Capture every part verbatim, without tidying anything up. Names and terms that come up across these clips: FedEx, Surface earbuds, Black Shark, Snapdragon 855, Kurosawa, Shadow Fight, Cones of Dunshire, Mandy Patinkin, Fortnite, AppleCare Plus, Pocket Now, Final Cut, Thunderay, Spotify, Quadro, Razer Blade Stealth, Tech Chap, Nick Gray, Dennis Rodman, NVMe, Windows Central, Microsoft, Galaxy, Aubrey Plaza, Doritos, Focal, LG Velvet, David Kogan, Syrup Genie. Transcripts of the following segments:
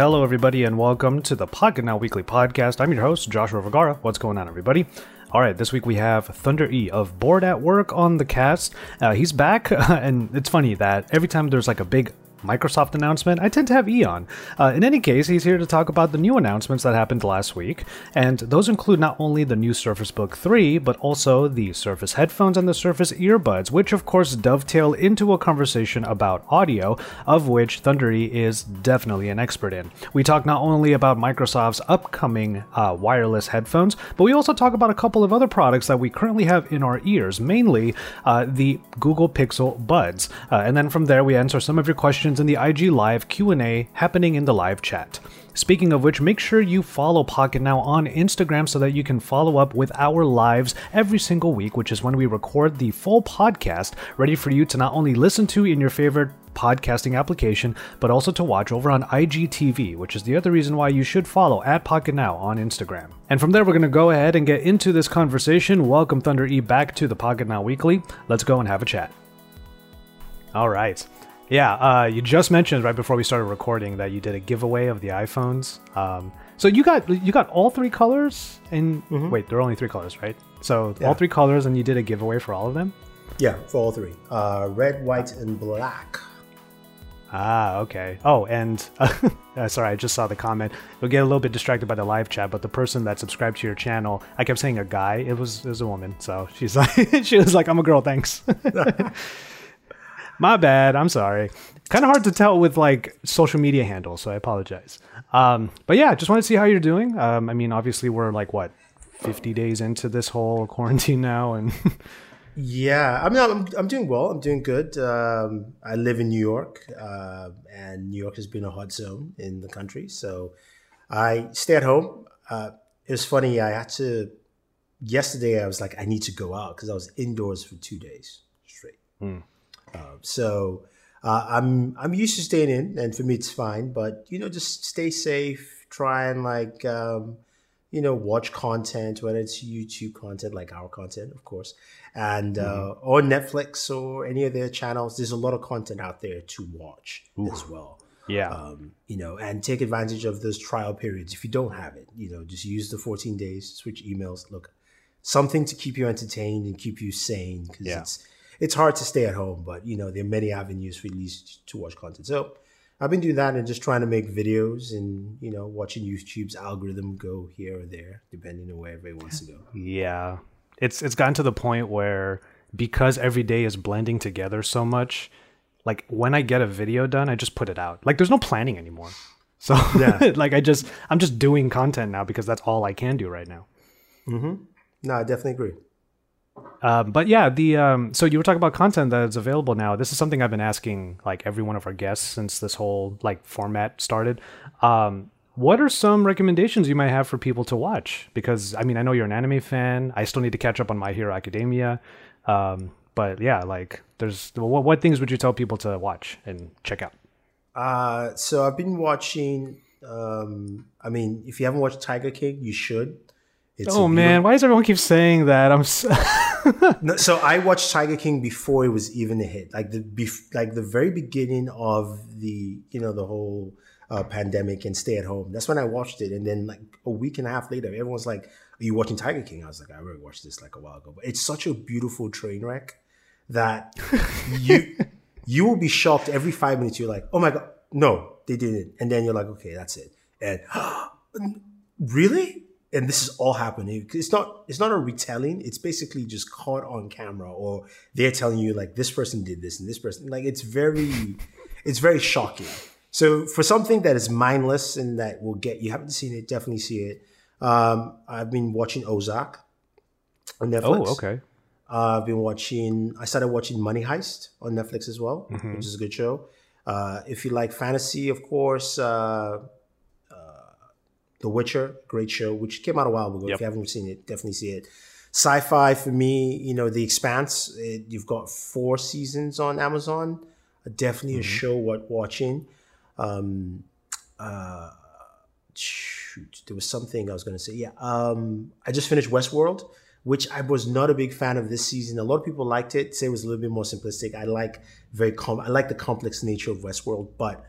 Hello everybody and welcome to the Pocket Now Weekly Podcast. I'm your host, Joshua Vergara. What's going on everybody? Alright, this week we have Thunderay of Bored at Work on the cast. Uh, he's back, and it's funny that every time there's like a big Microsoft announcement, I tend to have Ayon. Uh, in any case, he's here to talk about the new announcements that happened last week, and those include not only the new Surface Book three, but also the Surface headphones and the Surface earbuds, which of course dovetail into a conversation about audio, of which Thunderay is definitely an expert in. We talk not only about Microsoft's upcoming uh, wireless headphones, but we also talk about a couple of other products that we currently have in our ears, mainly uh, the Google Pixel Buds. Uh, and then from there, we answer some of your questions in the I G Live Q and A happening in the live chat. Speaking of which, make sure you follow Pocket Now on Instagram so that you can follow up with our lives every single week, which is when we record the full podcast, ready for you to not only listen to in your favorite podcasting application, but also to watch over on I G T V, which is the other reason why you should follow at Pocket Now on Instagram. And from there, we're going to go ahead and get into this conversation. Welcome Thunderay back to the Pocket Now Weekly. Let's go and have a chat. All right. Yeah, uh, you just mentioned right before we started recording that you did a giveaway of the iPhones. Um, so you got you got all three colors, and mm-hmm. wait, there are only three colors, right? So yeah. all three colors, and you did a giveaway for all of them? Yeah, for all three. Uh, red, white, and black. Ah, okay. Oh, and uh, sorry, I just saw the comment. You'll get a little bit distracted by the live chat, but the person that subscribed to your channel, I kept saying a guy, it was it was a woman. So she's like, she was like, I'm a girl, thanks. My bad. I'm sorry. Kind of hard to tell with like social media handles, so I apologize. Um, but yeah, just want to see how you're doing. Um, I mean, obviously we're like, what, fifty days into this whole quarantine now? And yeah, I mean, I'm, I'm doing well. I'm doing good. Um, I live in New York, uh, and New York has been a hot zone in the country. So I stay at home. Uh, it was funny. I had to, yesterday I was like, I need to go out because I was indoors for two days straight. Mm. Um, so uh, I'm I'm used to staying in, and for me it's fine. But you know, just stay safe. Try and like um, you know, watch content, whether it's YouTube content, like our content, of course, and uh, mm-hmm. or Netflix or any of their channels. There's a lot of content out there to watch Ooh. as well. Yeah, um, you know, and take advantage of those trial periods if you don't have it. You know, just use the fourteen days. Switch emails. Look, something to keep you entertained and keep you sane because yeah. it's. It's hard to stay at home, but you know, there are many avenues for at least to watch content. So I've been doing that and just trying to make videos and, you know, watching YouTube's algorithm go here or there, depending on where everybody wants to go. Yeah. It's it's gotten to the point where because every day is blending together so much, like when I get a video done, I just put it out. Like there's no planning anymore. So yeah. like I just I'm just doing content now because that's all I can do right now. Mm-hmm. No, I definitely agree. Um, but yeah, the um, so you were talking about content that's available now. This is something I've been asking like every one of our guests since this whole like format started. Um, what are some recommendations you might have for people to watch? Because I mean, I know you're an anime fan. I still need to catch up on My Hero Academia. Um, but yeah, like there's what, what things would you tell people to watch and check out? Uh, so I've been watching. Um, I mean, if you haven't watched Tiger King, you should. It's oh man, why does everyone keep saying that? I'm so, no, so I watched Tiger King before it was even a hit, like the bef- like the very beginning of the you know the whole uh, pandemic and stay at home. That's when I watched it, and then like a week and a half later, everyone's like, "Are you watching Tiger King?" I was like, "I already watched this like a while ago." But it's such a beautiful train wreck that you you will be shocked every five minutes. You're like, "Oh my god, no, they didn't," and then you're like, "Okay, that's it," and really. And this is all happening. It's not it's not a retelling. It's basically just caught on camera, or they're telling you like this person did this and this person. Like it's very it's very shocking. So for something that is mindless and that will get you haven't seen it, definitely see it. Um, I've been watching Ozark on Netflix. Oh, okay. Uh, I've been watching I started watching Money Heist on Netflix as well, mm-hmm. which is a good show. Uh, if you like fantasy, of course, uh The Witcher, great show, which came out a while ago. Yep. If you haven't seen it, definitely see it. Sci-fi for me, you know, The Expanse. It, you've got four seasons on Amazon. Definitely mm-hmm. a show worth watching. Um, uh, shoot, there was something I was going to say. Yeah, um, I just finished Westworld, which I was not a big fan of this season. A lot of people liked it. Say it was a little bit more simplistic. I like very com- I like the complex nature of Westworld, but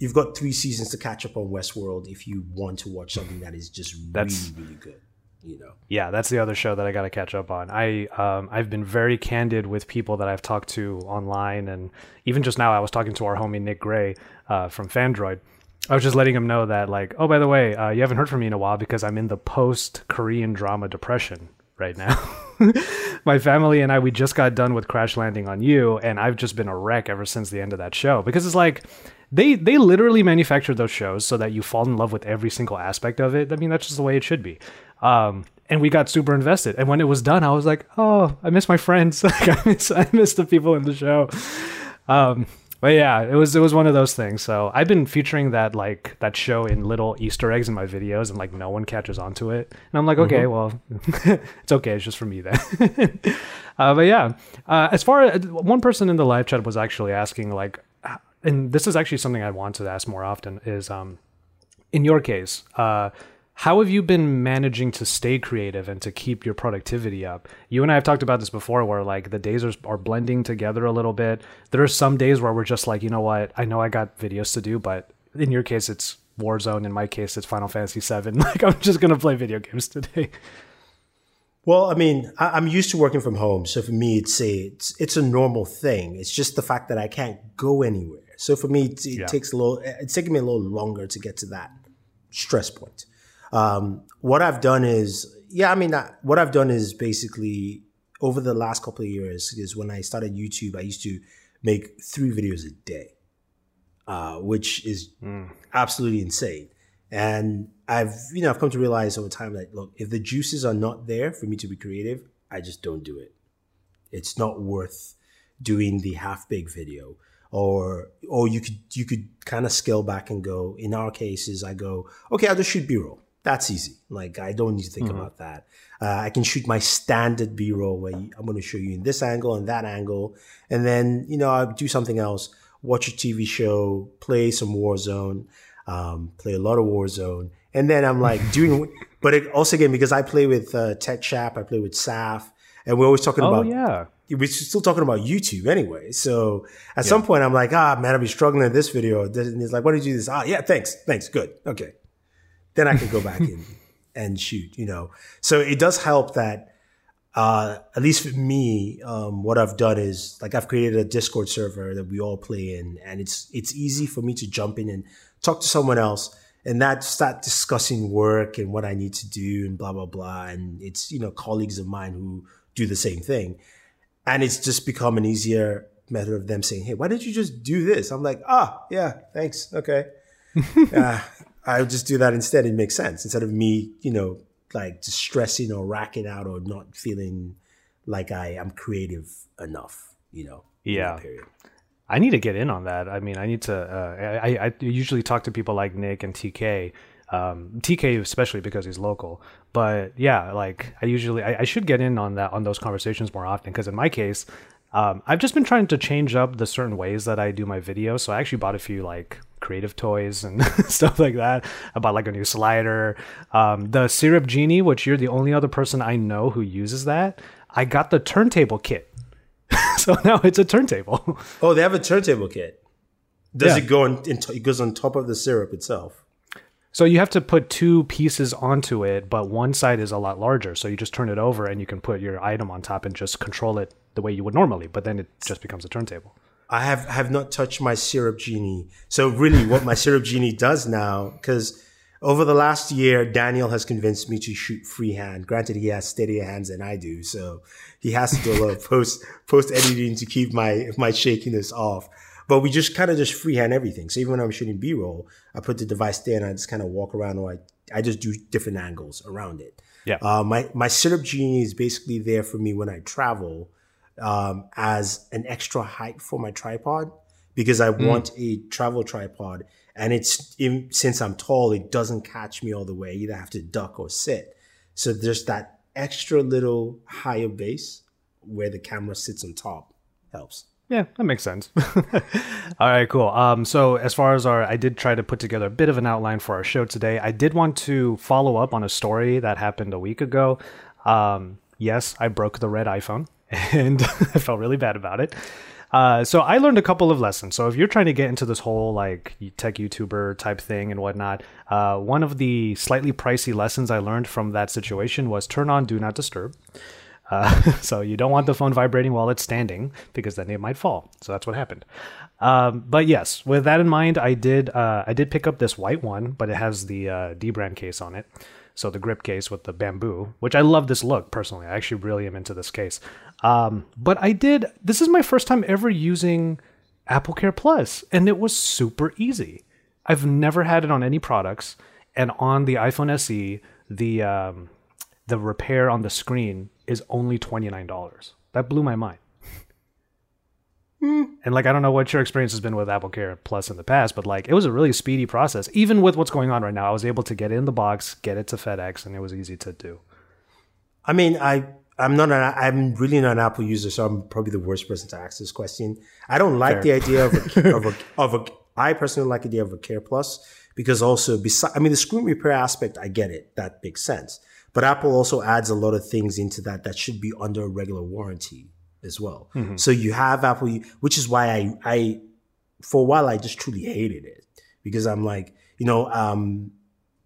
you've got three seasons to catch up on Westworld if you want to watch something that is just that's, really, really good. You know. Yeah, that's the other show that I got to catch up on. I um, I've been very candid with people that I've talked to online, and even just now I was talking to our homie Nick Gray uh, from Fandroid. I was just letting him know that, like, oh, by the way, uh, you haven't heard from me in a while because I'm in the post-Korean drama depression right now. My family and I, we just got done with Crash Landing on You, and I've just been a wreck ever since the end of that show. Because it's like, they they literally manufactured those shows so that you fall in love with every single aspect of it. I mean, that's just the way it should be. Um, and we got super invested. And when it was done, I was like, oh, I miss my friends. Like, I miss, I miss the people in the show. Um But yeah, it was it was one of those things. So I've been featuring that like that show in little Easter eggs in my videos, and like no one catches on to it. And I'm like, okay, mm-hmm. well, it's okay. It's just for me then. uh, but yeah, uh, as far as one person in the live chat was actually asking, like, and this is actually something I want to ask more often is, um, in your case, uh, how have you been managing to stay creative and to keep your productivity up? You and I have talked about this before where like the days are, are blending together a little bit. There are some days where we're just like, you know what? I know I got videos to do, but in your case, it's Warzone. In my case, it's Final Fantasy seven. Like, I'm just going to play video games today. Well, I mean, I, I'm used to working from home. So for me, it's a, it's, it's a normal thing. It's just the fact that I can't go anywhere. So for me, it, it yeah. takes a little, it's taking me a little longer to get to that stress point. Um, what I've done is, yeah, I mean, I, what I've done is basically over the last couple of years is when I started YouTube, I used to make three videos a day, uh, which is mm. absolutely insane. And I've, you know, I've come to realize over time that, look, if the juices are not there for me to be creative, I just don't do it. It's not worth doing the half-baked video. Or, or you could, you could kind of scale back and go, in our cases, I go, okay, I'll just shoot B-roll. That's easy. Like, I don't need to think mm-hmm. about that. Uh, I can shoot my standard B-roll where you, I'm going to show you in this angle and that angle. And then, you know, I'll do something else, watch a T V show, play some Warzone, um, play a lot of Warzone. And then I'm like doing, but it also again, because I play with uh, Tech Chap, I play with Saf, and we're always talking oh, about, yeah. we're still talking about YouTube anyway. So at yeah. some point I'm like, ah, man, I'll be struggling in this video. And he's like, why did you do this? Ah, yeah, thanks. Thanks. Good. Okay. Then I can go back in and shoot, you know. So it does help that, uh, at least for me, um, what I've done is like I've created a Discord server that we all play in, and it's it's easy for me to jump in and talk to someone else and that start discussing work and what I need to do and blah, blah, blah. And it's, you know, colleagues of mine who do the same thing. And it's just become an easier matter of them saying, hey, why didn't you just do this? I'm like, ah, yeah, thanks. Okay. uh, I'll just do that instead. It makes sense. Instead of me, you know, like just stressing or racking out or not feeling like I am creative enough, you know. Yeah. Period. I need to get in on that. I mean, I need to, uh, I, I usually talk to people like Nick and T K, um, T K especially because he's local. But yeah, like I usually, I, I should get in on that, on those conversations more often. Cause in my case, um, I've just been trying to change up the certain ways that I do my videos. So I actually bought a few like creative toys and stuff like that. I bought like a new slider, um, the Syrup Genie, which you're the only other person I know who uses that. I got the turntable kit. So now it's a turntable. Oh, they have a turntable kit. Does yeah. it go on, it goes on top of the syrup itself? So you have to put two pieces onto it, but one side is a lot larger. So you just turn it over and you can put your item on top and just control it the way you would normally. But then it just becomes a turntable. I have, have not touched my Syrup Genie. So really what my Syrup Genie does now, because over the last year, Daniel has convinced me to shoot freehand. Granted, he has steadier hands than I do. So he has to do a lot of post, post editing to keep my, my shakiness off. But we just kind of just freehand everything. So even when I'm shooting B-roll, I put the device there and I just kind of walk around, or I, I just do different angles around it. Yeah. Uh, my my Syrup Genie is basically there for me when I travel um, as an extra height for my tripod because I mm. want a travel tripod. And it's in, since I'm tall, it doesn't catch me all the way. I either have to duck or sit. So there's that extra little higher base where the camera sits on top helps. Yeah, that makes sense. All right, cool. Um, so as far as our, I did try to put together a bit of an outline for our show today. I did want to follow up on a story that happened a week ago. Um, yes, I broke the red iPhone and I felt really bad about it. Uh, so I learned a couple of lessons. So if you're trying to get into this whole like tech YouTuber type thing and whatnot, uh, one of the slightly pricey lessons I learned from that situation was turn on Do Not Disturb. Uh, so you don't want the phone vibrating while it's standing because then it might fall. So that's what happened. Um, but yes, with that in mind, I did uh, I did pick up this white one, but it has the uh, D-brand case on it. So the grip case with the bamboo, which I love this look personally. I actually really am into this case. Um, but I did, this is my first time ever using AppleCare Plus, and it was super easy. I've never had it on any products, and on the iPhone S E, the um, the repair on the screen is only twenty-nine dollars. That blew my mind. Mm. And like, I don't know what your experience has been with AppleCare Plus in the past, but like, it was a really speedy process. Even with what's going on right now, I was able to get it in the box, get it to FedEx, and it was easy to do. I mean, I, I'm not, an, I'm really not an Apple user, so I'm probably the worst person to ask this question. I don't like Fair. the idea of a, of a, of a, I personally like the idea of a Care Plus because also, besides, I mean, the screen repair aspect, I get it. That makes sense. But Apple also adds a lot of things into that that should be under a regular warranty as well. Mm-hmm. So you have Apple, which is why I, I, for a while, I just truly hated it because I'm like, you know, um,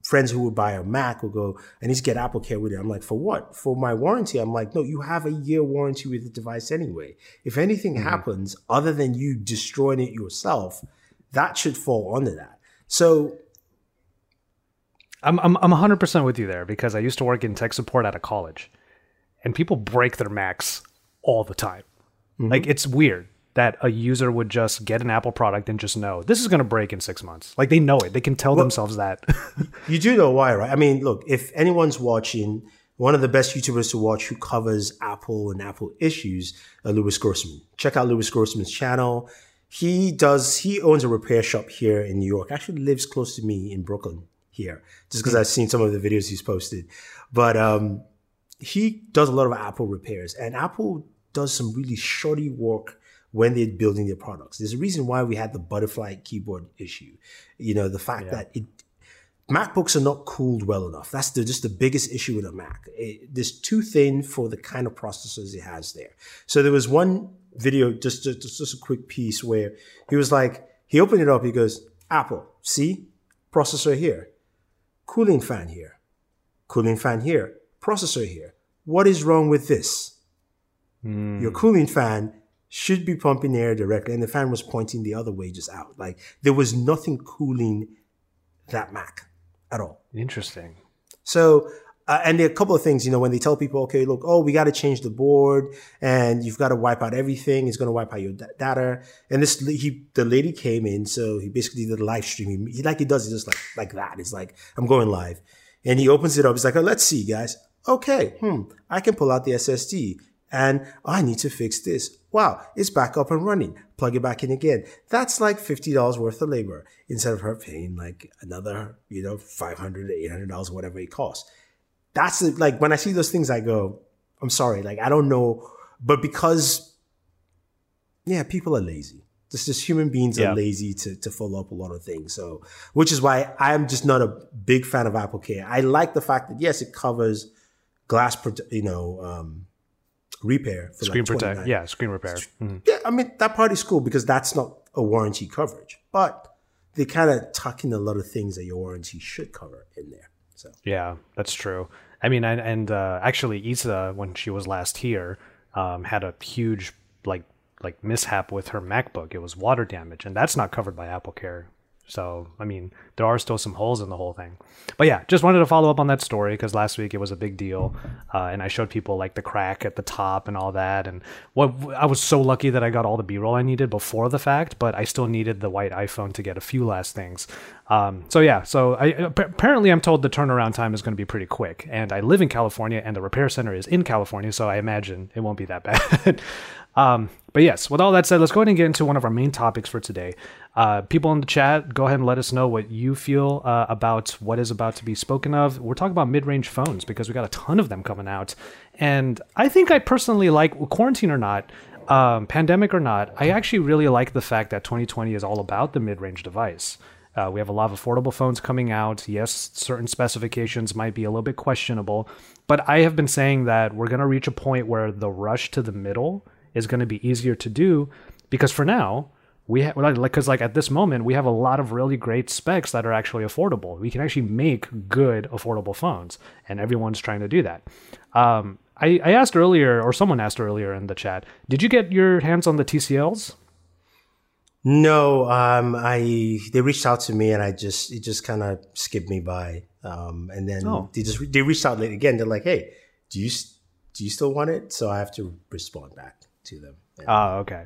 friends who would buy a Mac will go, I need to get AppleCare with it. I'm like, for what? For my warranty? I'm like, no, you have a year warranty with the device anyway. If anything mm-hmm. happens other than you destroying it yourself, that should fall under that. So I'm I'm I'm one hundred percent with you there because I used to work in tech support out of college, and people break their Macs all the time. Mm-hmm. Like, it's weird that a user would just get an Apple product and just know this is going to break in six months. Like, they know it. They can tell well, themselves that. You do know why, right? I mean, look, if anyone's watching, one of the best YouTubers to watch who covers Apple and Apple issues, uh, Louis Grossman. Check out Louis Grossman's channel. He does, he owns a repair shop here in New York. Actually lives close to me in Brooklyn here, just because I've seen some of the videos he's posted. But um, he does a lot of Apple repairs, and Apple does some really shoddy work when they're building their products. There's a reason why we had the butterfly keyboard issue. You know, the fact yeah. that it, MacBooks are not cooled well enough. That's the, just the biggest issue with a Mac. It, it's too thin for the kind of processors it has there. So there was one video, just, just, just a quick piece where he was like, he opened it up, he goes, Apple, see? Processor here. Cooling fan here. Cooling fan here. Processor here. What is wrong with this? Your cooling fan should be pumping air directly. And the fan was pointing the other way just out. Like, there was nothing cooling that Mac at all. Interesting. So, uh, and there are a couple of things, you know, when they tell people, okay, look, oh, we got to change the board and you've got to wipe out everything. It's going to wipe out your da- data. And this, he, the lady came in. So he basically did a live stream. He, like he does, he just like, like that. It's like, I'm going live. And he opens it up. He's like, oh, let's see, guys. Okay. Hmm. I can pull out the S S D. And oh, I need to fix this. Wow, it's back up and running. Plug it back in again. That's like fifty dollars worth of labor instead of her paying like another, you know, five hundred dollars, eight hundred dollars, whatever it costs. That's the, like, when I see those things, I go, I'm sorry. Like, I don't know. But because, yeah, people are lazy. Just, just human beings yeah. are lazy to, to follow up a lot of things. So, which is why I'm just not a big fan of AppleCare. I like the fact that, yes, it covers glass, you know, um, repair for screen like protect yeah screen repair mm-hmm. yeah I mean, that part is cool because that's not a warranty coverage, but they kind of tuck in a lot of things that your warranty should cover in there. So yeah, that's true. I mean, and, and uh actually Isa, when she was last here, um had a huge like like mishap with her MacBook. It was water damage, and that's not covered by AppleCare. So, I mean, there are still some holes in the whole thing. But yeah, just wanted to follow up on that story because last week it was a big deal. Uh, and I showed people like the crack at the top and all that. And what I was so lucky that I got all the B-roll I needed before the fact, but I still needed the white iPhone to get a few last things. Um, so yeah, so I, apparently I'm told the turnaround time is going to be pretty quick. And I live in California and the repair center is in California, so I imagine it won't be that bad. Um, but yes, with all that said, let's go ahead and get into one of our main topics for today. Uh, people in the chat, go ahead and let us know what you feel uh, about what is about to be spoken of. We're talking about mid-range phones because we got a ton of them coming out. And I think I personally like, well, quarantine or not, um, pandemic or not, I actually really like the fact that twenty twenty is all about the mid-range device. Uh, we have a lot of affordable phones coming out. Yes, certain specifications might be a little bit questionable, but I have been saying that we're going to reach a point where the rush to the middle is going to be easier to do Because for now, we have, like, because like at this moment, we have a lot of really great specs that are actually affordable. We can actually make good affordable phones, and everyone's trying to do that. Um, I, I asked earlier, or someone asked earlier in the chat, did you get your hands on the T C Ls? No, um, I they reached out to me, and I just it just kind of skipped me by. Um, and then oh. they just they reached out again. They're like, "Hey, do you do you still want it?" So I have to respond back to them. Oh, uh, okay.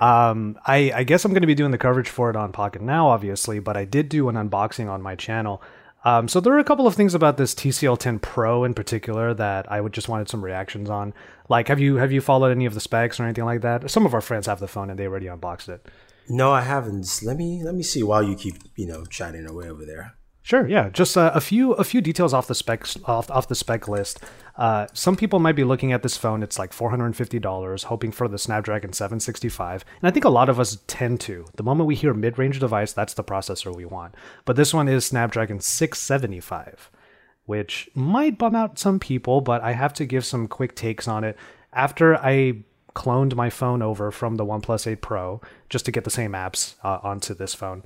Um, I, I guess I'm going to be doing the coverage for it on Pocket Now, obviously, but I did do an unboxing on my channel. Um, so there are a couple of things about this T C L ten Pro in particular that I would just wanted some reactions on. Like, have you have you followed any of the specs or anything like that? Some of our friends have the phone and they already unboxed it. No, I haven't. Just let me let me see while you keep you know chatting away over there. Sure. Yeah. Just uh, a few a few details off the specs off off the spec list. Uh, some people might be looking at this phone. It's like four hundred fifty dollars, hoping for the Snapdragon seven sixty-five. And I think a lot of us tend to. The moment we hear mid-range device, that's the processor we want. But this one is Snapdragon six seventy-five, which might bum out some people, but I have to give some quick takes on it. After I cloned my phone over from the OnePlus eight Pro just to get the same apps uh, onto this phone,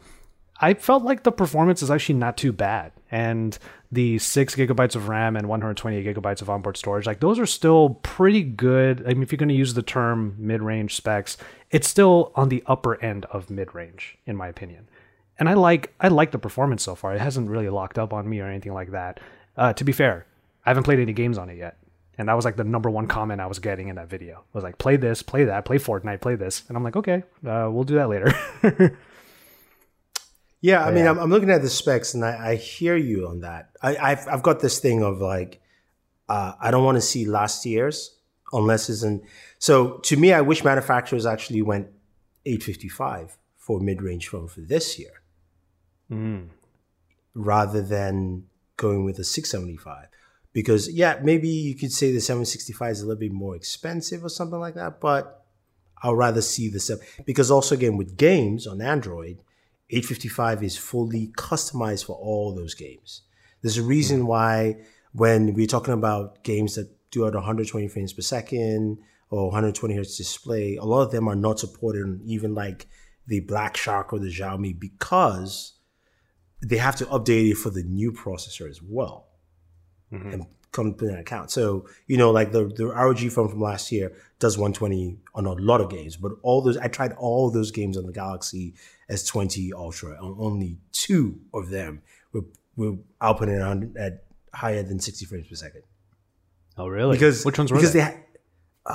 I felt like the performance is actually not too bad. And the six gigabytes of RAM and one hundred twenty gigabytes of onboard storage, like those are still pretty good. I mean, if you're going to use the term mid-range specs, it's still on the upper end of mid-range, in my opinion. And I like I like the performance so far. It hasn't really locked up on me or anything like that. Uh, to be fair, I haven't played any games on it yet. And that was like the number one comment I was getting in that video. It was like, play this, play that, play Fortnite, play this. And I'm like, okay, uh, we'll do that later. Yeah, I mean, yeah. I'm, I'm looking at the specs, and I, I hear you on that. I, I've I've got this thing of like, uh, I don't want to see last year's unless it's in. So to me, I wish manufacturers actually went eight fifty-five for mid-range phone for this year, mm. rather than going with a six seventy-five. Because yeah, maybe you could say the seven sixty-five is a little bit more expensive or something like that, but I'll rather see the seven because also again with games on Android. eight fifty-five is fully customized for all those games. There's a reason why when we're talking about games that do at one hundred twenty frames per second or one hundred twenty hertz display, a lot of them are not supported, even like the Black Shark or the Xiaomi, because they have to update it for the new processor as well mm-hmm. and come to an account. So, you know, like the, the R O G phone from last year does one twenty on a lot of games, but all those, I tried all those games on the Galaxy S twenty Ultra, and only two of them were, were outputting at higher than sixty frames per second. Oh, really? Because, Which ones were because they? they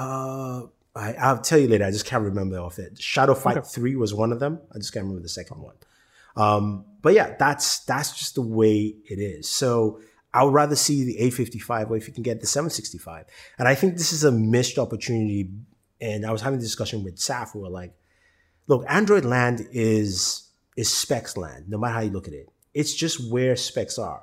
uh, I, I'll tell you later. I just can't remember off it. Shadow Fight three was one of them. I just can't remember the second one. Um, but yeah, that's that's just the way it is. So I would rather see the eight fifty-five or if you can get the seven sixty-five. And I think this is a missed opportunity. And I was having a discussion with Saf, who were like, look, Android land is is specs land, no matter how you look at it. It's just where specs are.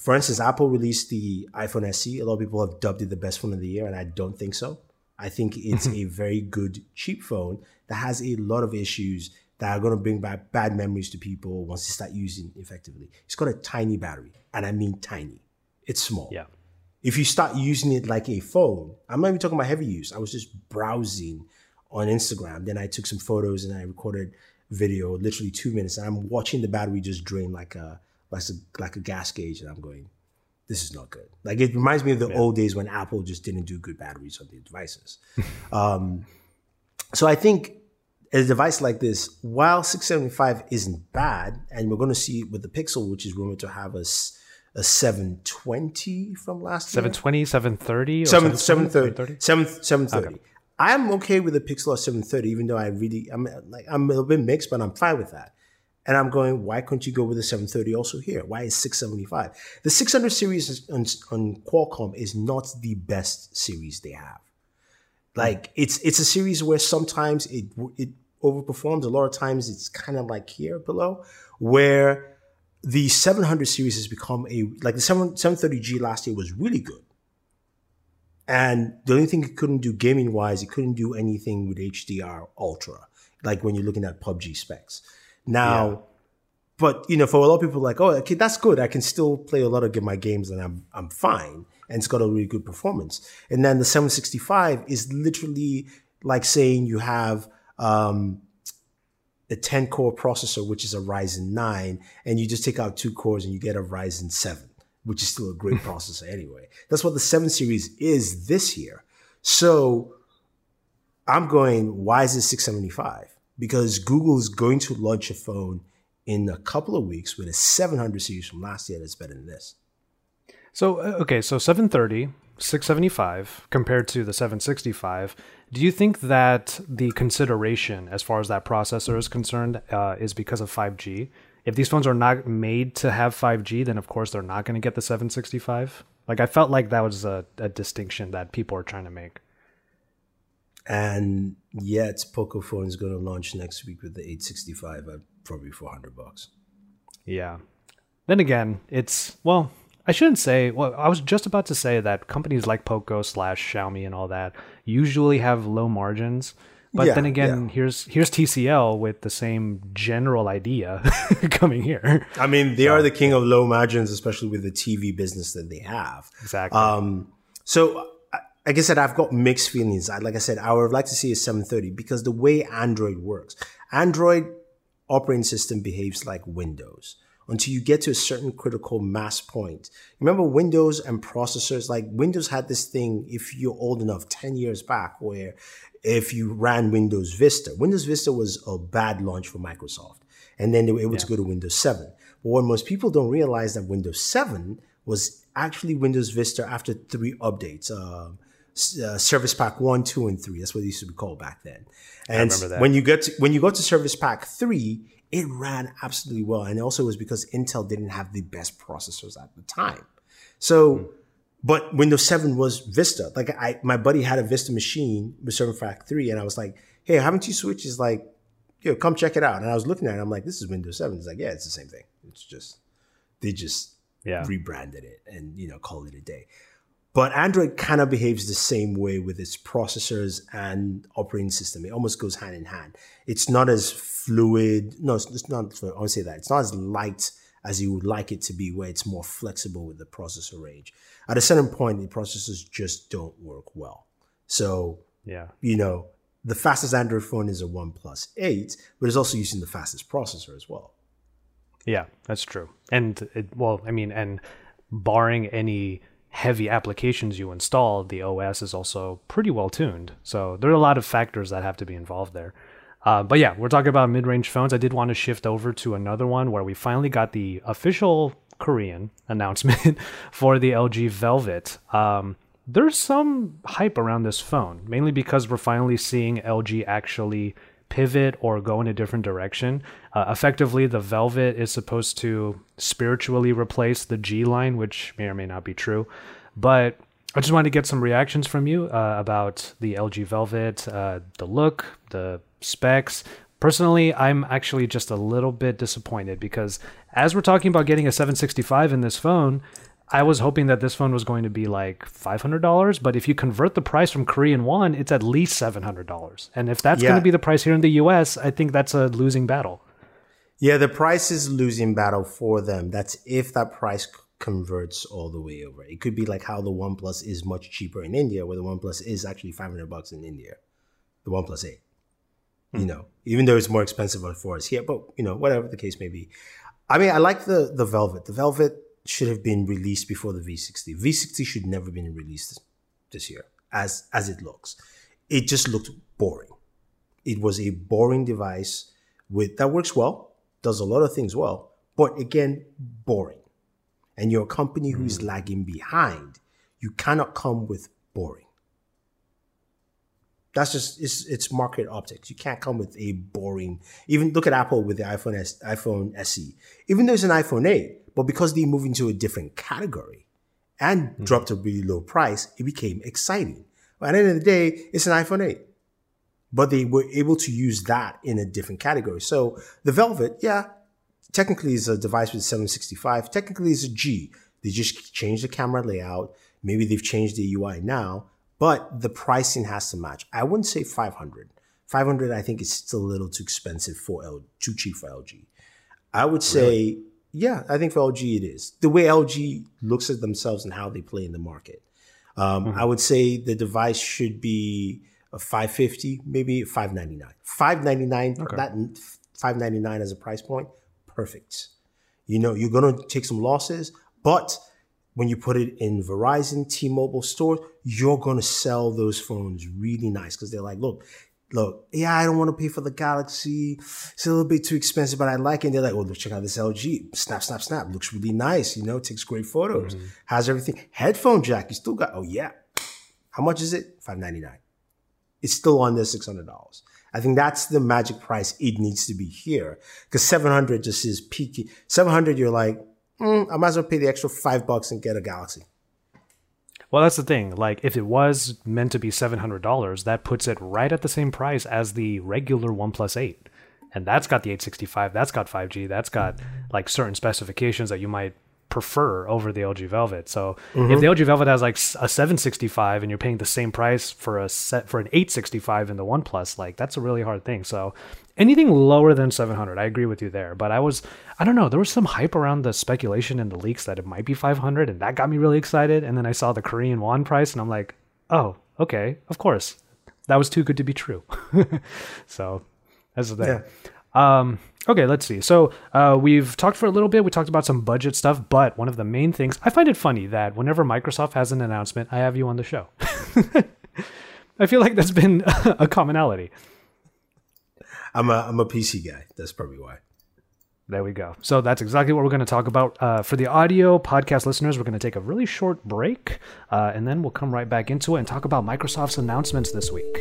For instance, Apple released the iPhone S E. A lot of people have dubbed it the best phone of the year, and I don't think so. I think it's a very good, cheap phone that has a lot of issues that are going to bring back bad memories to people once they start using it effectively. It's got a tiny battery, and I mean tiny. It's small. Yeah. If you start using it like a phone, I'm not even talking about heavy use. I was just browsing on Instagram. Then I took some photos and I recorded video, literally two minutes. And I'm watching the battery just drain like a like a, like a gas gauge. And I'm going, this is not good. Like it reminds me of the yeah. old days when Apple just didn't do good batteries on their devices. um, so I think a device like this, while six seventy-five isn't bad, and we're going to see with the Pixel, which is rumored to have a, a seven twenty from last year. seven twenty, seven thirty? seven thirty. seven thirty. I'm okay with the Pixel seven thirty, even though I really, I'm like, I'm a little bit mixed, but I'm fine with that. And I'm going, why couldn't you go with the seven thirty also here? Why is six seventy-five? The six hundred series on, on Qualcomm is not the best series they have. Like it's it's a series where sometimes it it overperforms. A lot of times it's kind of like here below, where the seven hundred series has become a like the seven thirty G last year was really good. And the only thing it couldn't do gaming-wise, it couldn't do anything with H D R Ultra, like when you're looking at P U B G specs. Now, yeah. but, you know, for a lot of people, like, oh, okay, that's good. I can still play a lot of my games and I'm I'm fine. And it's got a really good performance. And then the seven sixty-five is literally like saying you have um, the ten core processor, which is a Ryzen nine, and you just take out two cores and you get a Ryzen seven, which is still a great processor anyway. That's what the seven series is this year. So I'm going, why is it six seventy-five? Because Google is going to launch a phone in a couple of weeks with a seven hundred series from last year that's better than this. So, okay, so seven thirty, six seventy-five compared to the seven sixty-five. Do you think that the consideration as far as that processor is concerned uh, is because of five G? If these phones are not made to have five G, then of course they're not going to get the seven sixty-five. Like, I felt like that was a, a distinction that people are trying to make. And yet, Pocophone is going to launch next week with the eight sixty-five at probably four hundred bucks. Yeah. Then again, it's, well, I shouldn't say, well, I was just about to say that companies like Poco slash Xiaomi and all that usually have low margins. But yeah, then again, yeah. here's here's T C L with the same general idea coming here. I mean, they so, are the king of low margins, especially with the T V business that they have. Exactly. Um, so... Like I said, I've got mixed feelings. Like I said, I would like to see a seven thirty because the way Android works, Android operating system behaves like Windows until you get to a certain critical mass point. Remember Windows and processors, like Windows had this thing, if you're old enough, ten years back, where if you ran Windows Vista, Windows Vista was a bad launch for Microsoft. And then they were able yeah. to go to Windows seven. But what most people don't realize that Windows seven was actually Windows Vista after three updates. Uh, Uh, Service Pack one, two, and three. That's what it used to be called back then. And I remember that. When you get to, when you got to Service Pack three, it ran absolutely well. And also it was because Intel didn't have the best processors at the time. So, mm. but Windows seven was Vista. Like I, my buddy had a Vista machine with Service Pack three, and I was like, hey, haven't you switched? He's like, yo, come check it out. And I was looking at it, I'm like, this is Windows seven. He's like, yeah, it's the same thing. It's just, they just yeah. rebranded it and, you know, called it a day. But Android kind of behaves the same way with its processors and operating system. It almost goes hand in hand. It's not as fluid. No, it's not. I won't say that. It's not as light as you would like it to be, where it's more flexible with the processor range. At a certain point, the processors just don't work well. So, yeah, you know, the fastest Android phone is a OnePlus eight, but it's also using the fastest processor as well. Yeah, that's true. And, it, well, I mean, and barring any heavy applications you install, the O S is also pretty well tuned. So there are a lot of factors that have to be involved there. Uh, but yeah, we're talking about mid-range phones. I did want to shift over to another one where we finally got the official Korean announcement for the L G Velvet. Um, there's some hype around this phone, mainly because we're finally seeing L G actually pivot or go in a different direction. Uh, effectively, the Velvet is supposed to spiritually replace the G line, which may or may not be true. But I just wanted to get some reactions from you uh, about the L G Velvet, uh, the look, the specs. Personally, I'm actually just a little bit disappointed because as we're talking about getting a seven sixty-five in this phone, I was hoping that this phone was going to be like five hundred dollars, but if you convert the price from Korean won, it's at least seven hundred dollars. And if that's yeah. going to be the price here in the U S, I think that's a losing battle. Yeah, the price is losing battle for them. That's if that price converts all the way over. It could be like how the OnePlus is much cheaper in India, where the OnePlus is actually five hundred bucks in India, the OnePlus eight. Hmm. You know, even though it's more expensive for us here, but you know, whatever the case may be. I mean, I like the the Velvet. The Velvet should have been released before the V sixty. V sixty should never have been released this year, as as it looks. It just looked boring. It was a boring device with that works well, does a lot of things well, but again, boring. And you're a company who is mm. lagging behind. You cannot come with boring. That's just, it's, it's market optics. You can't come with a boring, even look at Apple with the iPhone S, iPhone S E. Even though it's an iPhone eight, but because they moved into a different category and mm-hmm. dropped a really low price, it became exciting. But at the end of the day, it's an iPhone eight. But they were able to use that in a different category. So the Velvet, yeah, technically is a device with seven sixty-five. Technically it's a G. They just changed the camera layout. Maybe they've changed the U I now, but the pricing has to match. I wouldn't say five hundred. five hundred, I think, is still a little too expensive for L G, too cheap for L G. I would say... Really? Yeah, I think for L G it is. The way L G looks at themselves and how they play in the market. Um, mm-hmm. I would say the device should be of five fifty, maybe five ninety-nine. five ninety-nine, okay. That five ninety-nine as a price point, perfect. You know, you're gonna take some losses, but when you put it in Verizon, T-Mobile stores, you're gonna sell those phones really nice because they're like, look, look, yeah, I don't want to pay for the Galaxy. It's a little bit too expensive, but I like it. And they're like, oh, look, check out this L G. Snap, snap, snap. Looks really nice. You know, takes great photos. Mm-hmm. Has everything. Headphone jack. You still got, oh, yeah. How much is it? five ninety-nine. It's still under six hundred dollars. I think that's the magic price it needs to be here. Because seven hundred just is peaky. seven hundred, you're like, mm, I might as well pay the extra five bucks and get a Galaxy. Well, that's the thing. Like, if it was meant to be seven hundred dollars, that puts it right at the same price as the regular OnePlus eight. And that's got the eight sixty-five, that's got five G, that's got, like, certain specifications that you might prefer over the L G Velvet. So mm-hmm. if the L G Velvet has, like, a seven sixty-five and you're paying the same price for a set for an eight sixty-five in the OnePlus, like, that's a really hard thing. So anything lower than seven hundred, I agree with you there. But I was, I don't know, there was some hype around the speculation and the leaks that it might be five hundred, and that got me really excited. And then I saw the Korean won price, and I'm like, oh, okay, of course. That was too good to be true. So that's the thing. Yeah. Um, okay, let's see. So uh, we've talked for a little bit. We talked about some budget stuff, but one of the main things, I find it funny that whenever Microsoft has an announcement, I have you on the show. I feel like that's been a commonality. I'm a I'm a P C guy. That's probably why. There we go. So that's exactly what we're going to talk about. Uh, for the audio podcast listeners, we're going to take a really short break, uh, and then we'll come right back into it and talk about Microsoft's announcements this week.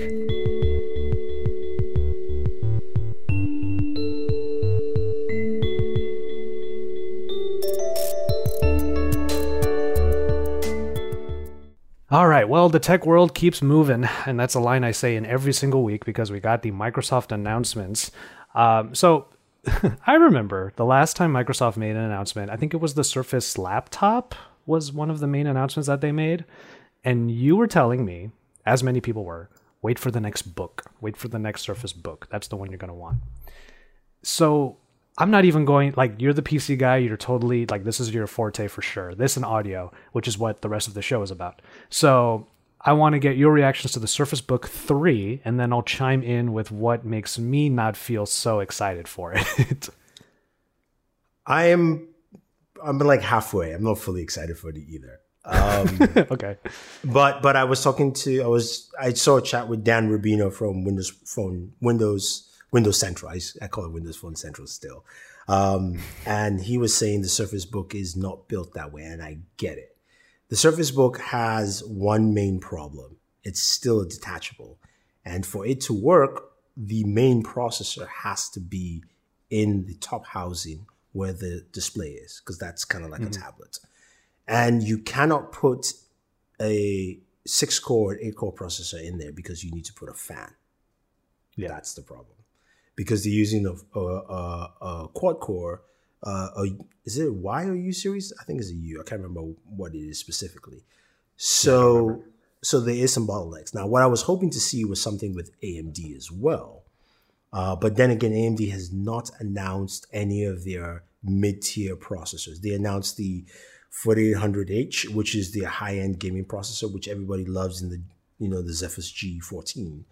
All right, well, the tech world keeps moving, and that's a line I say in every single week because we got the Microsoft announcements. Um, so I remember the last time Microsoft made an announcement, I think it was the Surface laptop was one of the main announcements that they made. And you were telling me, as many people were, wait for the next book, wait for the next Surface book. That's the one you're going to want. So I'm not even going, like, you're the P C guy, you're totally, like, this is your forte for sure. This and audio, which is what the rest of the show is about. So I want to get your reactions to the Surface Book three, and then I'll chime in with what makes me not feel so excited for it. I am, I'm like halfway. I'm not fully excited for it either. Um, okay. But but I was talking to, I was, I saw a chat with Dan Rubino from Windows Phone, Windows, Windows Central. I, I call it Windows Phone Central still. Um, and he was saying the Surface Book is not built that way, and I get it. The Surface Book has one main problem. It's still detachable. And for it to work, the main processor has to be in the top housing where the display is, because that's kind of like mm-hmm. a tablet. And you cannot put a six-core and eight-core processor in there because you need to put a fan. Yeah. That's the problem. Because they're using a, a, a, a quad core, uh, a, is it a Y or U series? I think it's a U. I can't remember what it is specifically. So, so there is some bottlenecks. Now, what I was hoping to see was something with A M D as well. Uh, but then again, A M D has not announced any of their mid-tier processors. They announced the forty-eight hundred H, which is their high-end gaming processor, which everybody loves in the, you know, the Zephyrus G fourteen.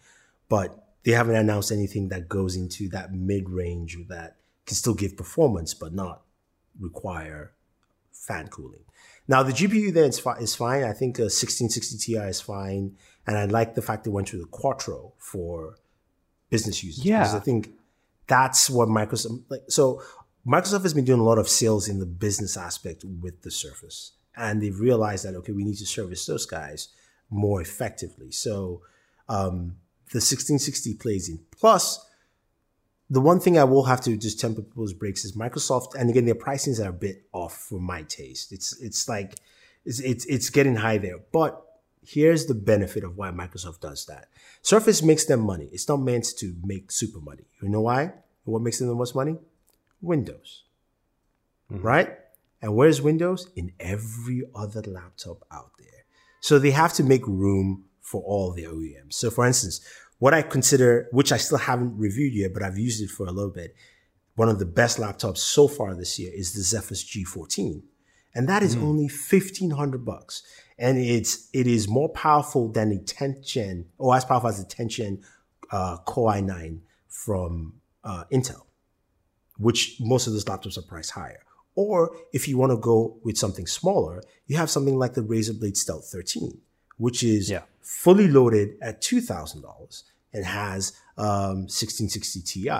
But they haven't announced anything that goes into that mid-range that can still give performance but not require fan cooling. Now, the G P U there is, fi- is fine. I think a sixteen sixty Ti is fine. And I like the fact they went to the Quattro for business users. Yeah. Because I think that's what Microsoft... like. So Microsoft has been doing a lot of sales in the business aspect with the Surface. And they've realized that, okay, we need to service those guys more effectively. So... Um, the sixteen sixty plays in. Plus, the one thing I will have to just temper people's breaks is Microsoft, and again, their pricings are a bit off for my taste. It's it's like, it's, it's, it's getting high there. But here's the benefit of why Microsoft does that. Surface makes them money. It's not meant to make super money. You know why? What makes them the most money? Windows, mm-hmm. right? And where's Windows? In every other laptop out there. So they have to make room for all the O E Ms. So for instance, what I consider, which I still haven't reviewed yet, but I've used it for a little bit, one of the best laptops so far this year is the Zephyrus G fourteen. And that is mm. only fifteen hundred bucks. and it's it is more powerful than the tenth gen, or as powerful as the tenth gen uh, Core i nine from uh, Intel, which most of those laptops are priced higher. Or if you want to go with something smaller, you have something like the Razer Blade Stealth thirteen, which is yeah. fully loaded at two thousand dollars and has um, sixteen sixty Ti.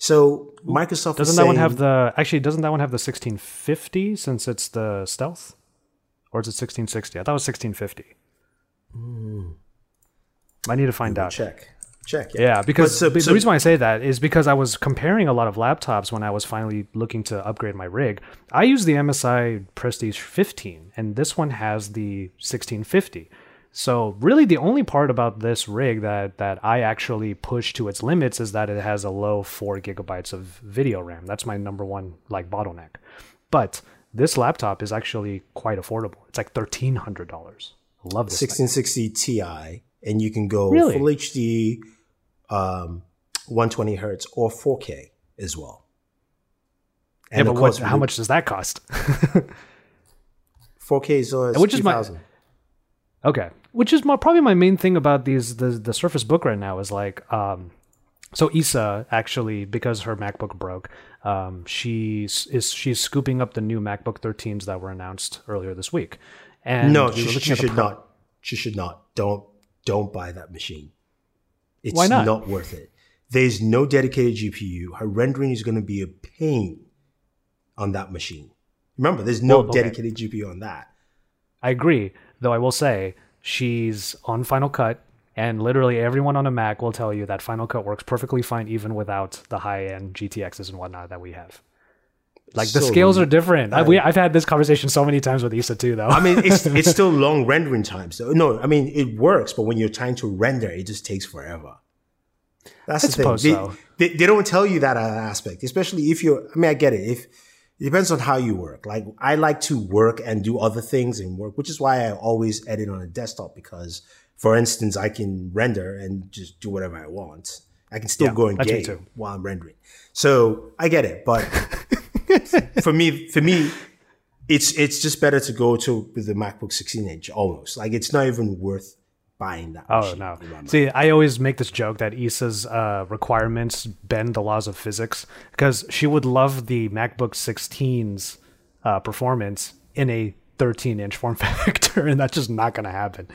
So Microsoft doesn't is that saying, one have the actually doesn't that one have the sixteen fifty since it's the Stealth, or is it sixteen sixty? I thought it was sixteen fifty. Mm. I need to find out. Check. Check. Yeah, yeah because so, the so, reason why I say that is because I was comparing a lot of laptops when I was finally looking to upgrade my rig. I use the M S I Prestige fifteen, and this one has the sixteen fifty. So really the only part about this rig that, that I actually push to its limits is that it has a low four gigabytes of video RAM. That's my number one like bottleneck. But this laptop is actually quite affordable. It's like thirteen hundred dollars. I love this sixteen sixty thing. Ti, and you can go really? Full H D, um, one twenty hertz, or four K as well. And yeah, but what, how much does that cost? four K is two thousand dollars. Okay, which is my, probably my main thing about these the, the Surface Book right now is like, um, so Issa actually, because her MacBook broke, um, she is she's scooping up the new MacBook thirteens that were announced earlier this week. And no, we she, she should pro- not. She should not. Don't don't buy that machine. It's Why not? not worth it. There's no dedicated G P U. Her rendering is going to be a pain on that machine. Remember, there's no well, okay. dedicated G P U on that. I agree. Though I will say, she's on Final Cut, and literally everyone on a Mac will tell you that Final Cut works perfectly fine even without the high-end G T Xs and whatnot that we have. Like, so the scales are different. I, we, I've had this conversation so many times with Issa, too, though. I mean, it's it's still long rendering times. So, no, I mean, it works, but when you're trying to render, it just takes forever. That's I the thing. They, so. they, they don't tell you that aspect, especially if you're – I mean, I get it. If It depends on how you work. Like, I like to work and do other things and work, which is why I always edit on a desktop because, for instance, I can render and just do whatever I want. I can still yeah, go and game while I'm rendering. So I get it. But for me, for me, it's it's just better to go to the MacBook sixteen inch almost. Like, it's not even worth buying that oh machine, no see I always make this joke that Issa's uh requirements bend the laws of physics, because she would love the MacBook sixteen's uh performance in a thirteen inch form factor, and that's just not going to happen.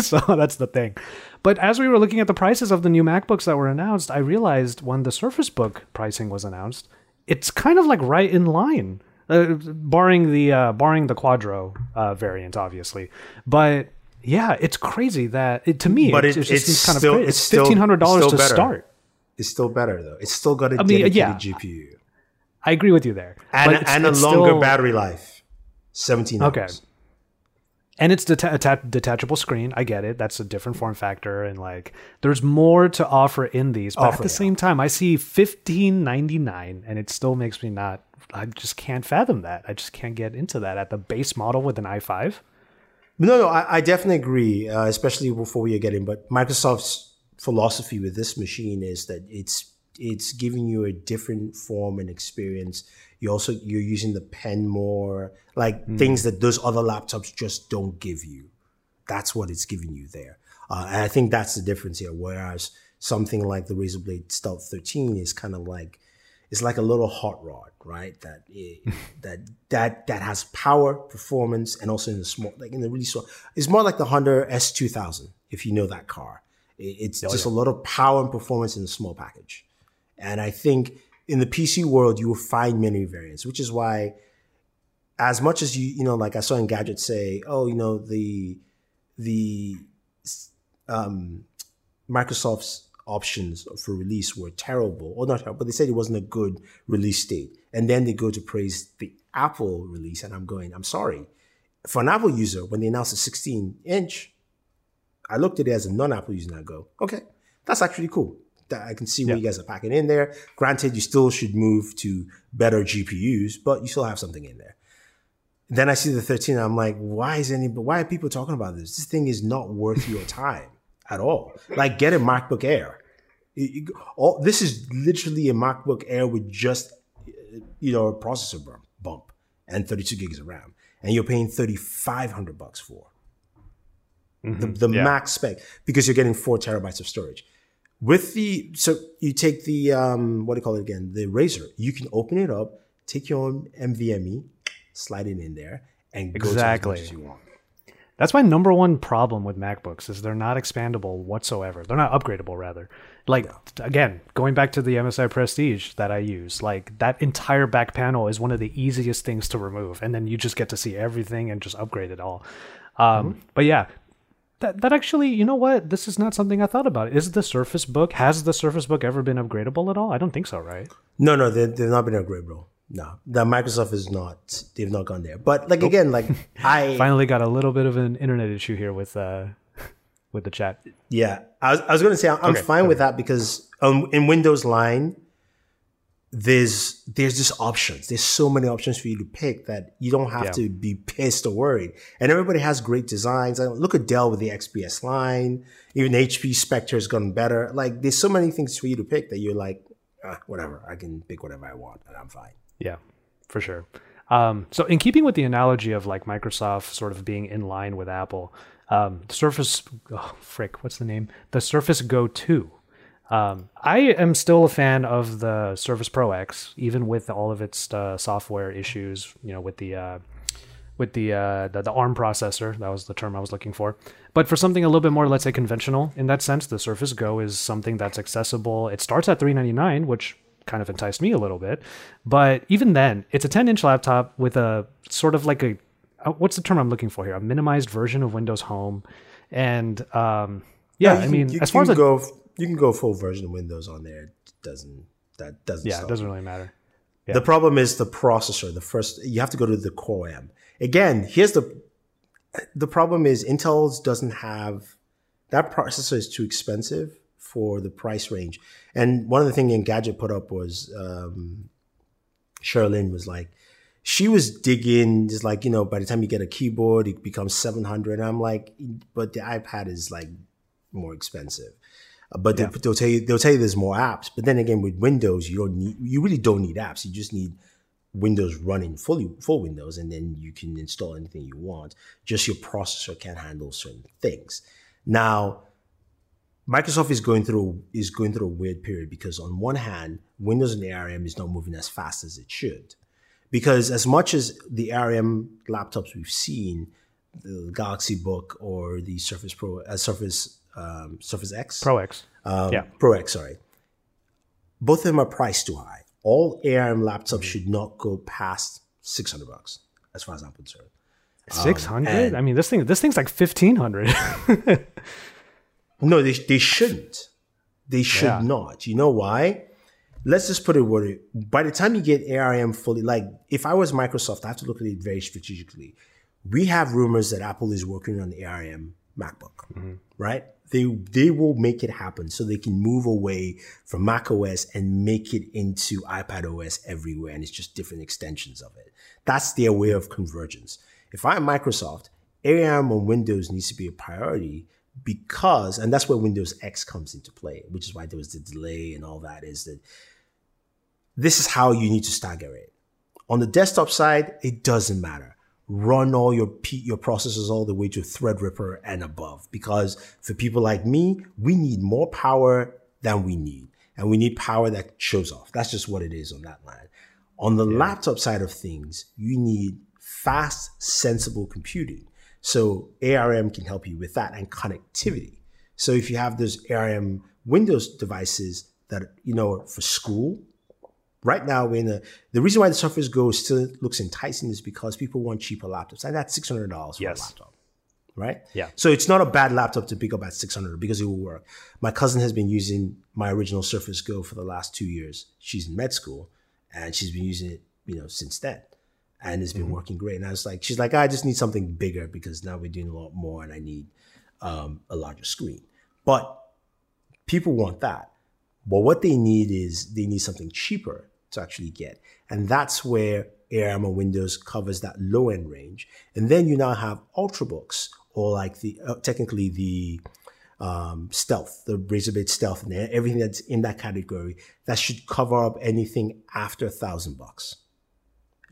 So that's the thing. But as we were looking at the prices of the new MacBooks that were announced, I realized when the Surface Book pricing was announced, it's kind of like right in line, uh, barring the uh barring the Quadro uh variant obviously. But yeah, it's crazy that it, to me, but it, it's, it's, it's kind still, of crazy. It's fifteen hundred dollars to better. start. It's still better though. It's still got a I mean, dedicated yeah, G P U. I agree with you there, and but it's, and it's a longer still, battery life, seventeen hours. Okay, and it's deta- ta- detachable screen. I get it. That's a different form factor, and like there's more to offer in these. But offer, at the same yeah. time, I see fifteen ninety-nine, and it still makes me not. I just can't fathom that. I just can't get into that at the base model with an i five. No, no, I, I definitely agree, uh, especially before we are getting. But Microsoft's philosophy with this machine is that it's it's giving you a different form and experience. You also you're using the pen more, like mm. things that those other laptops just don't give you. That's what it's giving you there, uh, and I think that's the difference here. Whereas something like the Razer Blade Stealth thirteen is kind of like it's like a little hot rod, right? That it, that that that has power, performance, and also in the small, like in the really small. It's more like the Honda S two thousand, if you know that car. It's oh, just yeah. a lot of power and performance in a small package. And I think in the P C world, you will find many variants, which is why, as much as you you know, like I saw Engadget say, oh, you know, the the um, Microsoft's options for release were terrible, or not terrible, but they said it wasn't a good release date. And then they go to praise the Apple release, and I'm going, I'm sorry. For an Apple user, when they announced a sixteen inch, I looked at it as a non-Apple user, and I go, okay, that's actually cool. I can see where yeah. you guys are packing in there. Granted, you still should move to better G P Us, but you still have something in there. Then I see the thirteen, and I'm like, why is any? Why are people talking about this? This thing is not worth your time. At all. Like, get a MacBook Air. It, it, all, this is literally a MacBook Air with just, you know, a processor bump and thirty-two gigs of RAM. And you're paying thirty-five hundred bucks for. mm-hmm. the, the yeah. max spec, because you're getting four terabytes of storage. With the, so you take the, um, what do you call it again? The Razer. You can open it up, take your own NVMe, slide it in there, and go exactly. to as much as you want. That's my number one problem with MacBooks, is they're not expandable whatsoever. They're not upgradable, rather. Like, no. again, going back to the M S I Prestige that I use, like, that entire back panel is one of the easiest things to remove. And then you just get to see everything and just upgrade it all. Um, mm-hmm. But yeah, that that actually, you know what? This is not something I thought about. Is the Surface Book, has the Surface Book ever been upgradable at all? I don't think so, right? No, no, they, they've not been upgradable. No, the Microsoft is not, they've not gone there. But like, nope. again, like I finally got a little bit of an internet issue here with, uh, with the chat. Yeah. I was, I was going to say, I'm okay, fine okay. with that, because um, in Windows line, there's, there's just options. There's so many options for you to pick that you don't have yeah. to be pissed or worried. And everybody has great designs. I look at Dell with the X P S line, even H P Spectre has gotten better. Like, there's so many things for you to pick that you're like, ah, whatever, I can pick whatever I want and I'm fine. Yeah, for sure. Um, so in keeping with the analogy of like Microsoft sort of being in line with Apple, um, Surface, oh, frick, what's the name? The Surface Go two. Um, I am still a fan of the Surface Pro X, even with all of its uh, software issues, you know, with the uh, with the, uh, the the ARM processor. That was the term I was looking for. But for something a little bit more, let's say, conventional in that sense, the Surface Go is something that's accessible. It starts at three hundred ninety-nine dollars, which kind of enticed me a little bit, but even then, it's a ten inch laptop with a sort of like a, what's the term I'm looking for here, a minimized version of Windows Home. And um yeah, yeah I mean, you, as far as go, you can go full version of Windows on there, it doesn't that doesn't yeah stop. It doesn't really matter. yeah. The problem is the processor. The first, you have to go to the Core M again. Here's the the problem is Intel's doesn't have that processor, is too expensive for the price range. And one of the things Engadget put up was, um, Sherilyn was like, she was digging, just like, you know, by the time you get a keyboard, it becomes seven hundred. I'm like, but the iPad is like more expensive. Uh, but yeah. they, they'll tell you, they'll tell you there's more apps. But then again, with Windows, you don't need, you really don't need apps. You just need Windows running fully, full Windows, and then you can install anything you want. Just your processor can't handle certain things. Now, Microsoft is going through is going through a weird period, because on one hand, Windows and the A R M is not moving as fast as it should, because as much as the A R M laptops we've seen, the Galaxy Book or the Surface Pro, uh, Surface um, Surface X, Pro X, um, yeah, Pro X, sorry, both of them are priced too high. All A R M laptops mm-hmm. should not go past six hundred bucks, as far as I'm concerned. Six hundred? Um, I mean, this thing this thing's like fifteen hundred. No, they they shouldn't. They should yeah. not. You know why? Let's just put it what it, by the time you get A R M fully, like if I was Microsoft, I have to look at it very strategically. We have rumors that Apple is working on the A R M MacBook, mm-hmm. right? They they will make it happen so they can move away from macOS and make it into iPadOS everywhere, and it's just different extensions of it. That's their way of convergence. If I'm Microsoft, A R M on Windows needs to be a priority. Because, and that's where Windows X comes into play, which is why there was the delay and all that, is that this is how you need to stagger it. On the desktop side, it doesn't matter. Run all your P, your processors all the way to Threadripper and above, because for people like me, we need more power than we need. And we need power that shows off. That's just what it is on that line. On the yeah. laptop side of things, you need fast, sensible computing. So A R M can help you with that, and connectivity. So if you have those A R M Windows devices that, you know, for school, right now we're in a, the reason why the Surface Go still looks enticing is because people want cheaper laptops. And that's six hundred dollars for yes. a laptop, right? Yeah. So it's not a bad laptop to pick up at six hundred dollars, because it will work. My cousin has been using my original Surface Go for the last two years. She's in med school and she's been using it, you know, since then. And it's been mm-hmm. working great. And I was like, she's like, I just need something bigger, because now we're doing a lot more and I need um, a larger screen. But people want that. But what they need is they need something cheaper to actually get. And that's where A R M or Windows covers that low end range. And then you now have Ultrabooks, or like the, uh, technically the um, Stealth, the Razerblade Stealth, and everything that's in that category that should cover up anything after a thousand bucks.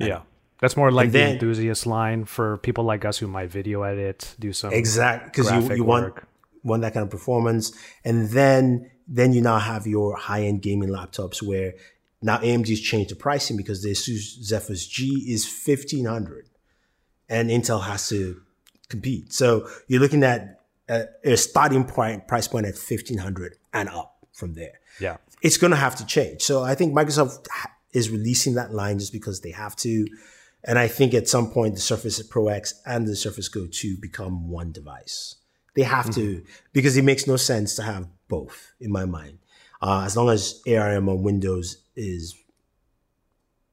Yeah. That's more like then, the enthusiast line for people like us who might video edit, do some exact because you, you want want that kind of performance. And then then you now have your high-end gaming laptops where now A M G's changed the pricing because the ASUS Zephyrus G is fifteen hundred dollars and Intel has to compete. So you're looking at a, a starting point, price point at fifteen hundred dollars and up from there. Yeah, it's going to have to change. So I think Microsoft is releasing that line just because they have to. And I think at some point, the Surface Pro X and the Surface Go two become one device. They have mm-hmm. to, because it makes no sense to have both, in my mind. Uh, as long as A R M on Windows is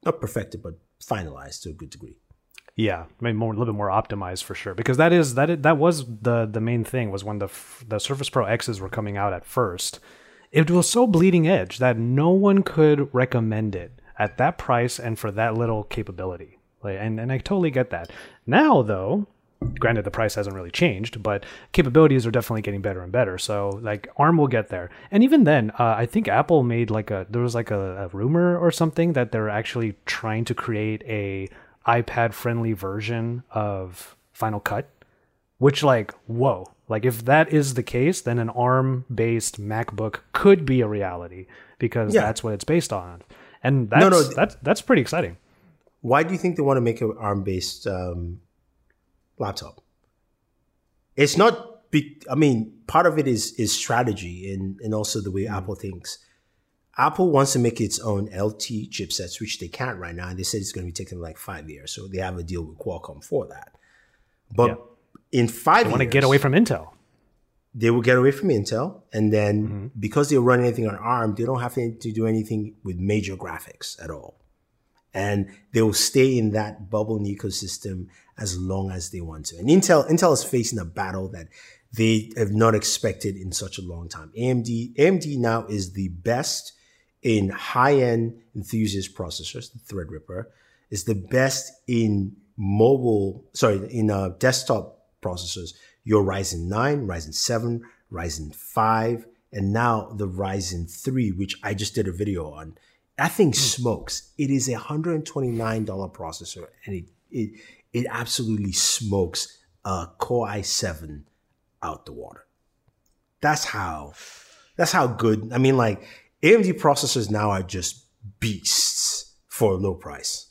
not perfected, but finalized to a good degree. Yeah, I mean, more, a little bit more optimized for sure. Because that is that is, that was the, the main thing, was when the the Surface Pro X's were coming out at first, it was so bleeding edge that no one could recommend it at that price and for that little capability. Like, and, and I totally get that. Now, though, granted, the price hasn't really changed, but capabilities are definitely getting better and better. So, like, ARM will get there. And even then, uh, I think Apple made like a, there was like a, a rumor or something that they're actually trying to create a iPad-friendly version of Final Cut, which, like, whoa. Like, if that is the case, then an ARM-based MacBook could be a reality because yeah. that's what it's based on. And that's, no, no. that's, that's pretty exciting. Why do you think they want to make an ARM-based um, laptop? It's not be- – I mean, part of it is is strategy and, and also the way Apple thinks. Apple wants to make its own L T E chipsets, which they can't right now. And they said it's going to be taking like five years. So they have a deal with Qualcomm for that. But yeah. in five they years – They want to get away from Intel. They will get away from Intel. And then mm-hmm. because they run anything on ARM, they don't have to do anything with major graphics at all. And they will stay in that bubble and ecosystem as long as they want to. And Intel, Intel is facing a battle that they have not expected in such a long time. A M D, A M D now is the best in high-end enthusiast processors, the Threadripper. It's the best in mobile, sorry, in uh, desktop processors. Your Ryzen nine, Ryzen seven, Ryzen five, and now the Ryzen three, which I just did a video on. That thing smokes. It is a one hundred twenty-nine dollars processor, and it it it absolutely smokes a Core i seven out the water. That's how that's how good. I mean, like, A M D processors now are just beasts for a low price.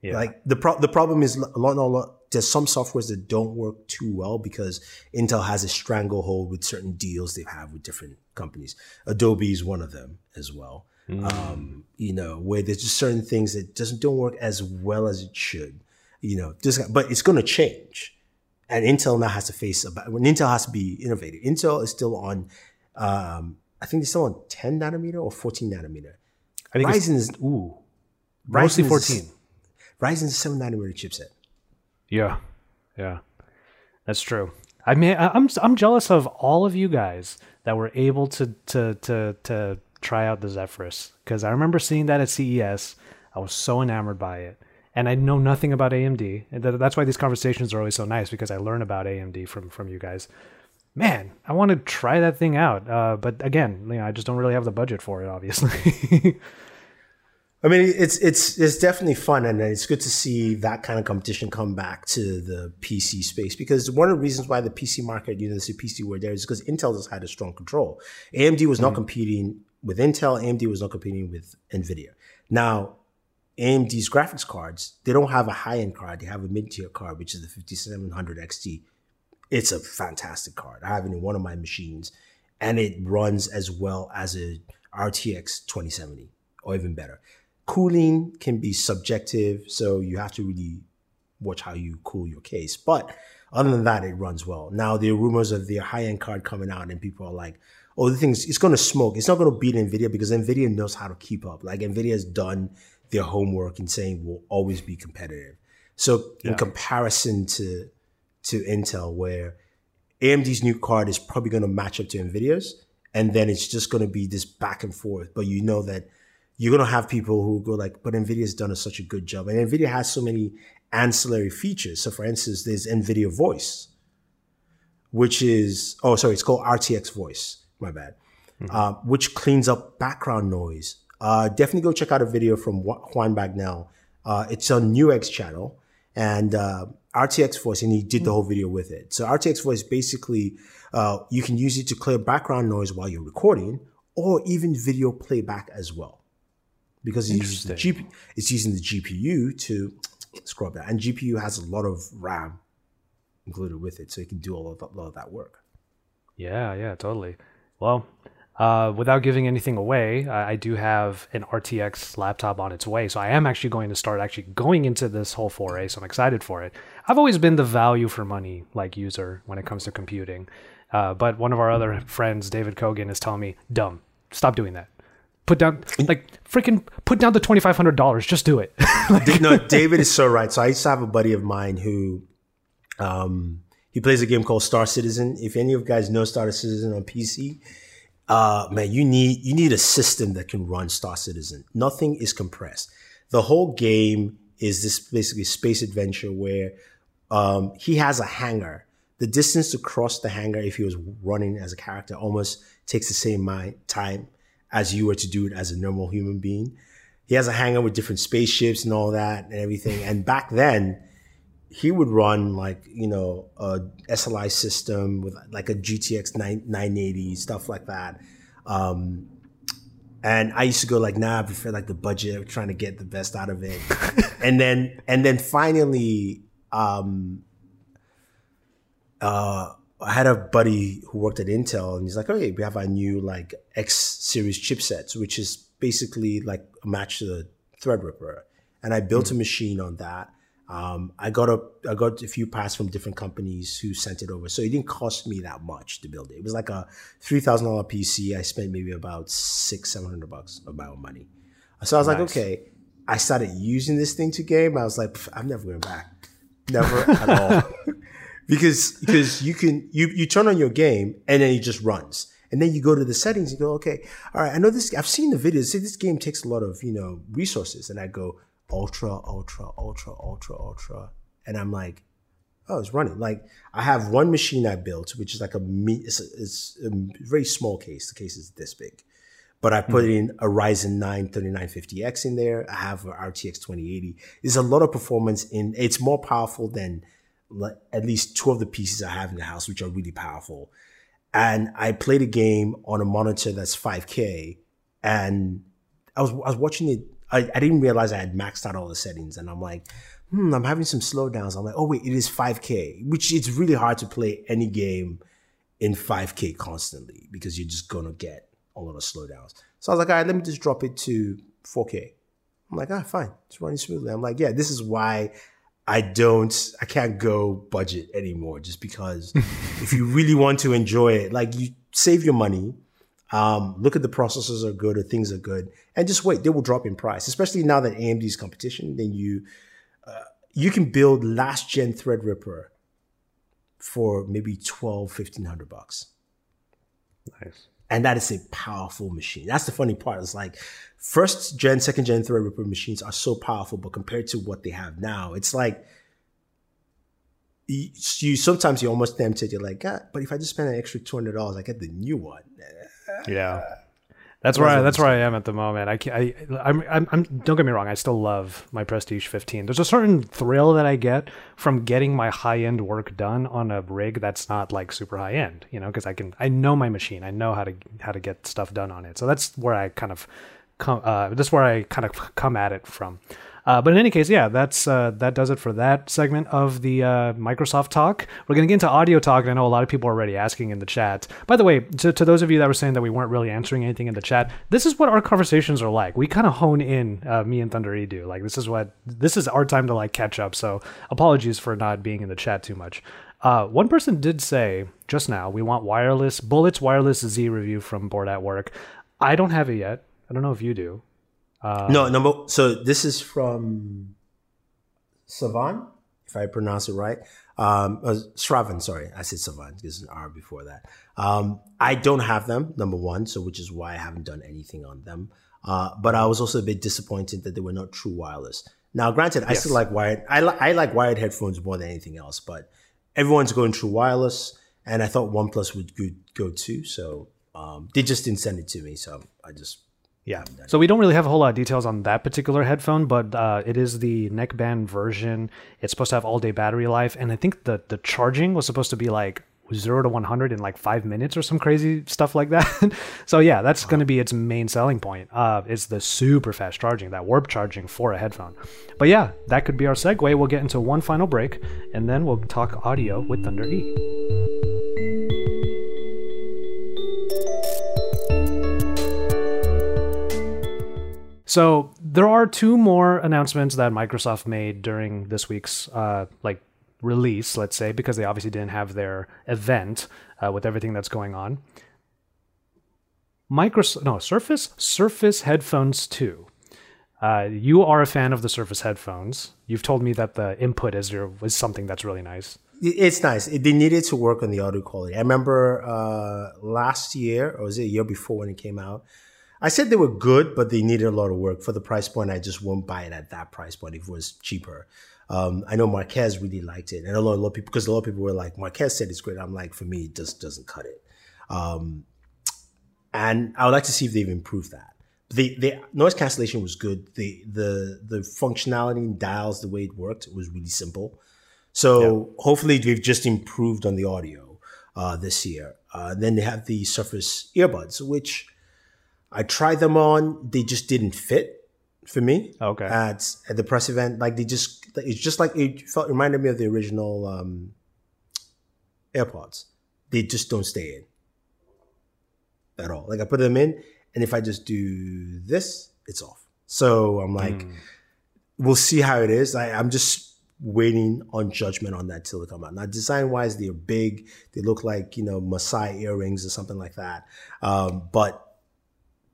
Yeah. Like the pro- the problem is a lot, a lot. There's some softwares that don't work too well because Intel has a stranglehold with certain deals they have with different companies. Adobe is one of them as well. Mm. Um, you know, where there's just certain things that doesn't don't work as well as it should, you know. Just, but it's going to change, and Intel now has to face about when Intel has to be innovative. Intel is still on, um, I think they're still on ten nanometer or fourteen nanometer. I think Ryzen is ooh, mostly Ryzen fourteen. Is, Ryzen is seven nanometer chipset. Yeah, yeah, that's true. I mean, I, I'm I'm jealous of all of you guys that were able to to to to. try out the Zephyrus, because I remember seeing that at C E S. I was so enamored by it, and I know nothing about A M D. And th- that's why these conversations are always so nice, because I learn about A M D from from you guys. Man, I want to try that thing out, uh, but again, you know, I just don't really have the budget for it, obviously. I mean, it's it's it's definitely fun, and it's good to see that kind of competition come back to the P C space, because one of the reasons why the P C market, you know, the P C were there is because Intel just had a strong control. A M D was mm-hmm. not competing with Intel. A M D was not competing with NVIDIA. Now, A M D's graphics cards, they don't have a high-end card. They have a mid-tier card, which is the fifty-seven hundred X T. It's a fantastic card. I have it in one of my machines, and it runs as well as a R T X twenty seventy, or even better. Cooling can be subjective, so you have to really watch how you cool your case. But other than that, it runs well. Now, there are rumors of their high-end card coming out, and people are like, oh, the things, it's going to smoke. It's not going to beat NVIDIA, because NVIDIA knows how to keep up. Like, NVIDIA has done their homework in saying we'll always be competitive. So yeah. in comparison to to Intel, where A M D's new card is probably going to match up to NVIDIA's, and then it's just going to be this back and forth. But you know that you're going to have people who go like, but NVIDIA's done a, such a good job. And NVIDIA has so many ancillary features. So for instance, there's NVIDIA Voice, which is, oh, sorry, it's called R T X Voice. My bad, mm-hmm. uh, which cleans up background noise. Uh, definitely go check out a video from Juan Bagnell Uh, it's on Nuex channel, and uh, R T X Voice, and he did the whole video with it. So R T X Voice basically, uh, you can use it to clear background noise while you're recording, or even video playback as well, because it's using the, G P, it's using the G P U to scroll down, and G P U has a lot of RAM included with it, so you can do a lot of, a lot of that work. Yeah, yeah, totally. Well, uh, without giving anything away, I do have an R T X laptop on its way, so I am actually going to start actually going into this whole foray, so I'm excited for it. I've always been the value for money like user when it comes to computing, uh, but one of our other friends, David Kogan, is telling me, dumb, stop doing that. Put down, like, freaking put down the twenty-five hundred dollars. Just do it. Like, no, David is so right. So I used to have a buddy of mine who, um, he plays a game called Star Citizen. If any of you guys know Star Citizen on P C, uh, man, you need, you need a system that can run Star Citizen. Nothing is compressed. The whole game is this basically space adventure where, um, he has a hangar. The distance to cross the hangar, if he was running as a character, almost takes the same time as you were to do it as a normal human being. He has a hangar with different spaceships and all that and everything. And back then, he would run like, you know, a S L I system with like a G T X nine eighty, stuff like that. Um, and I used to go like, nah, I prefer like the budget, I'm trying to get the best out of it. and then and then finally, um, uh, I had a buddy who worked at Intel, and he's like, okay, we have our new like X series chipsets, which is basically like a match to the Threadripper. And I built mm-hmm. a machine on that. Um, I got a, I got a few parts from different companies who sent it over. So it didn't cost me that much to build it. It was like a three thousand dollars P C. I spent maybe about six, seven hundred bucks of my own money. So I was nice. like, okay, I started using this thing to game. I was like, I'm never going back. Never at all. Because because you can you you turn on your game and then it just runs, and then you go to the settings and you go, okay, all right, I know this, I've seen the videos, see this game takes a lot of, you know, resources, and I go ultra ultra ultra ultra ultra, and I'm like, oh, it's running. Like, I have one machine I built which is like a me it's a, it's a very small case, the case is this big, but I put mm-hmm. in a Ryzen nine thirty-nine fifty X in there. I have an R T X twenty eighty. There's a lot of performance in it's more powerful than at least two of the P Cs I have in the house, which are really powerful. And I played a game on a monitor that's five K, and I was I was watching it. I, I didn't realize I had maxed out all the settings, and I'm like, hmm, I'm having some slowdowns. I'm like, oh wait, it is five K, which it's really hard to play any game in five K constantly because you're just gonna get a lot of slowdowns. So I was like, all right, let me just drop it to four K. I'm like, ah, fine, it's running smoothly. I'm like, yeah, this is why I don't, I can't go budget anymore, just because if you really want to enjoy it, like, you save your money, um, look at the processors are good or things are good, and just wait, they will drop in price, especially now that A M D's competition. Then you, uh, you can build last gen Threadripper for maybe twelve, fifteen hundred bucks. Nice. And that is a powerful machine. That's the funny part. It's like first gen, second gen Threadripper machines are so powerful, but compared to what they have now, it's like you, you sometimes you're almost tempted. You're like, ah, but if I just spend an extra two hundred dollars, I get the new one. Yeah, that's where I, that's where I am at the moment. I can't, I I'm, I'm I'm don't get me wrong. I still love my Prestige fifteen. There's a certain thrill that I get from getting my high end work done on a rig that's not like super high end, you know, because I can I know my machine. I know how to how to get stuff done on it. So that's where I kind of come. Uh, that's where I kind of come at it from. Uh, but in any case, yeah, that's uh, that does it for that segment of the uh, Microsoft talk. We're going to get into audio talk, and I know a lot of people are already asking in the chat. By the way, to, to those of you that were saying that we weren't really answering anything in the chat, this is what our conversations are like. We kind of hone in, uh, me and Thunderay do. Like, this is what this is our time to like catch up. So apologies for not being in the chat too much. Uh, one person did say just now, we want wireless Bullet's wireless Z review from Bored at Work. I don't have it yet. I don't know if you do. Uh, no, number. So this is from Savan, if I pronounce it right. Um, uh, Sravan, sorry, I said Savan. There's an R before that. Um, I don't have them, number one, so which is why I haven't done anything on them. Uh, but I was also a bit disappointed that they were not true wireless. Now, granted, I yes. still like wired. I, li- I like wired headphones more than anything else, but everyone's going true wireless, and I thought OnePlus would go, go too. So um, they just didn't send it to me, so I just Yeah. So we don't really have a whole lot of details on that particular headphone, but uh, it is the neckband version. It's supposed to have all-day battery life, and I think the the charging was supposed to be like zero to one hundred in like five minutes or some crazy stuff like that. So yeah, that's wow. going to be its main selling point. Uh, it's the super fast charging, that warp charging for a headphone. But yeah, that could be our segue. We'll get into one final break, and then we'll talk audio with Thunder E. So there are two more announcements that Microsoft made during this week's uh, like release, let's say, because they obviously didn't have their event uh, with everything that's going on. Microsoft, no, Surface, Surface Headphones two. Uh, you are a fan of the Surface headphones. You've told me that the input is your is something that's really nice. It's nice. It, they needed to work on the audio quality. I remember uh, last year, or was it a year before when it came out? I said they were good, but they needed a lot of work. For the price point, I just won't buy it at that price point if it was cheaper. Um, I know Marquez really liked it. And a lot, a lot of people, because a lot of people were like, Marquez said it's great. I'm like, for me, it just doesn't cut it. Um, and I would like to see if they've improved that. The, the noise cancellation was good. The, the, the functionality and dials, the way it worked, it was really simple. So yeah. Hopefully they've just improved on the audio uh, this year. Uh, then they have the Surface earbuds, which... I tried them on. They just didn't fit for me. Okay. At, at the press event, like they just, it's just like it felt reminded me of the original um, AirPods. They just don't stay in at all. Like I put them in, and if I just do this, it's off. So I'm like, mm. we'll see how it is. I, I'm just waiting on judgment on that till they come out. Now, design wise, they're big. They look like you know Maasai earrings or something like that. Um, but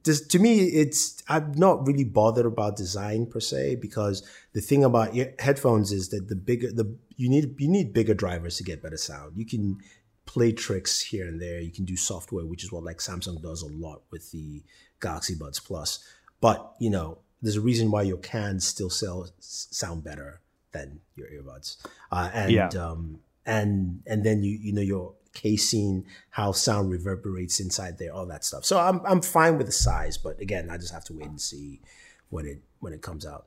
This, to me, it's I'm not really bothered about design per se, because the thing about headphones is that the bigger the you need you need bigger drivers to get better sound. You can play tricks here and there. You can do software, which is what like Samsung does a lot with the Galaxy Buds Plus. But you know, there's a reason why your cans still sell, sound better than your earbuds, uh, and yeah. um, and and then you you know your casing, how sound reverberates inside there, all that stuff. So I'm I'm fine with the size, but again, I just have to wait and see when it when it comes out.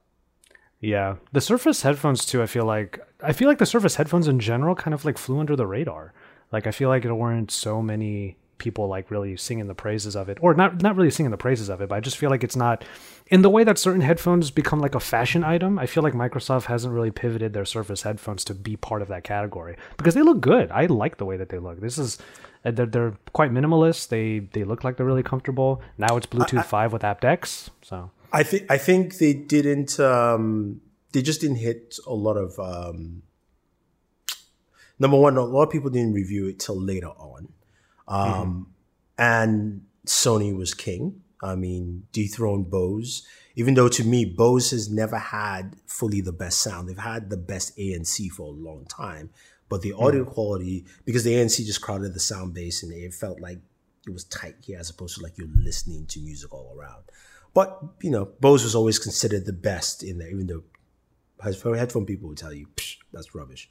Yeah, the Surface headphones too. I feel like I feel like the Surface headphones in general kind of like flew under the radar. Like I feel like there weren't so many people like really singing the praises of it, or not not really singing the praises of it. But I just feel like it's not in the way that certain headphones become like a fashion item. I feel like Microsoft hasn't really pivoted their Surface headphones to be part of that category, because they look good. I like the way that they look. This is they're, they're quite minimalist. They they look like they're really comfortable. Now it's Bluetooth I, I, five with aptX. So I think I think they didn't. Um, they just didn't hit a lot of. Um, number one, a lot of people didn't review it till later on. Um, mm-hmm. And Sony was king. I mean, dethroned Bose, even though to me, Bose has never had fully the best sound. They've had the best A N C for a long time, but the audio mm-hmm. quality, because the A N C just crowded the sound base and it felt like it was tight here as opposed to like you're listening to music all around. But, you know, Bose was always considered the best in there, even though headphone people would tell you, that's rubbish.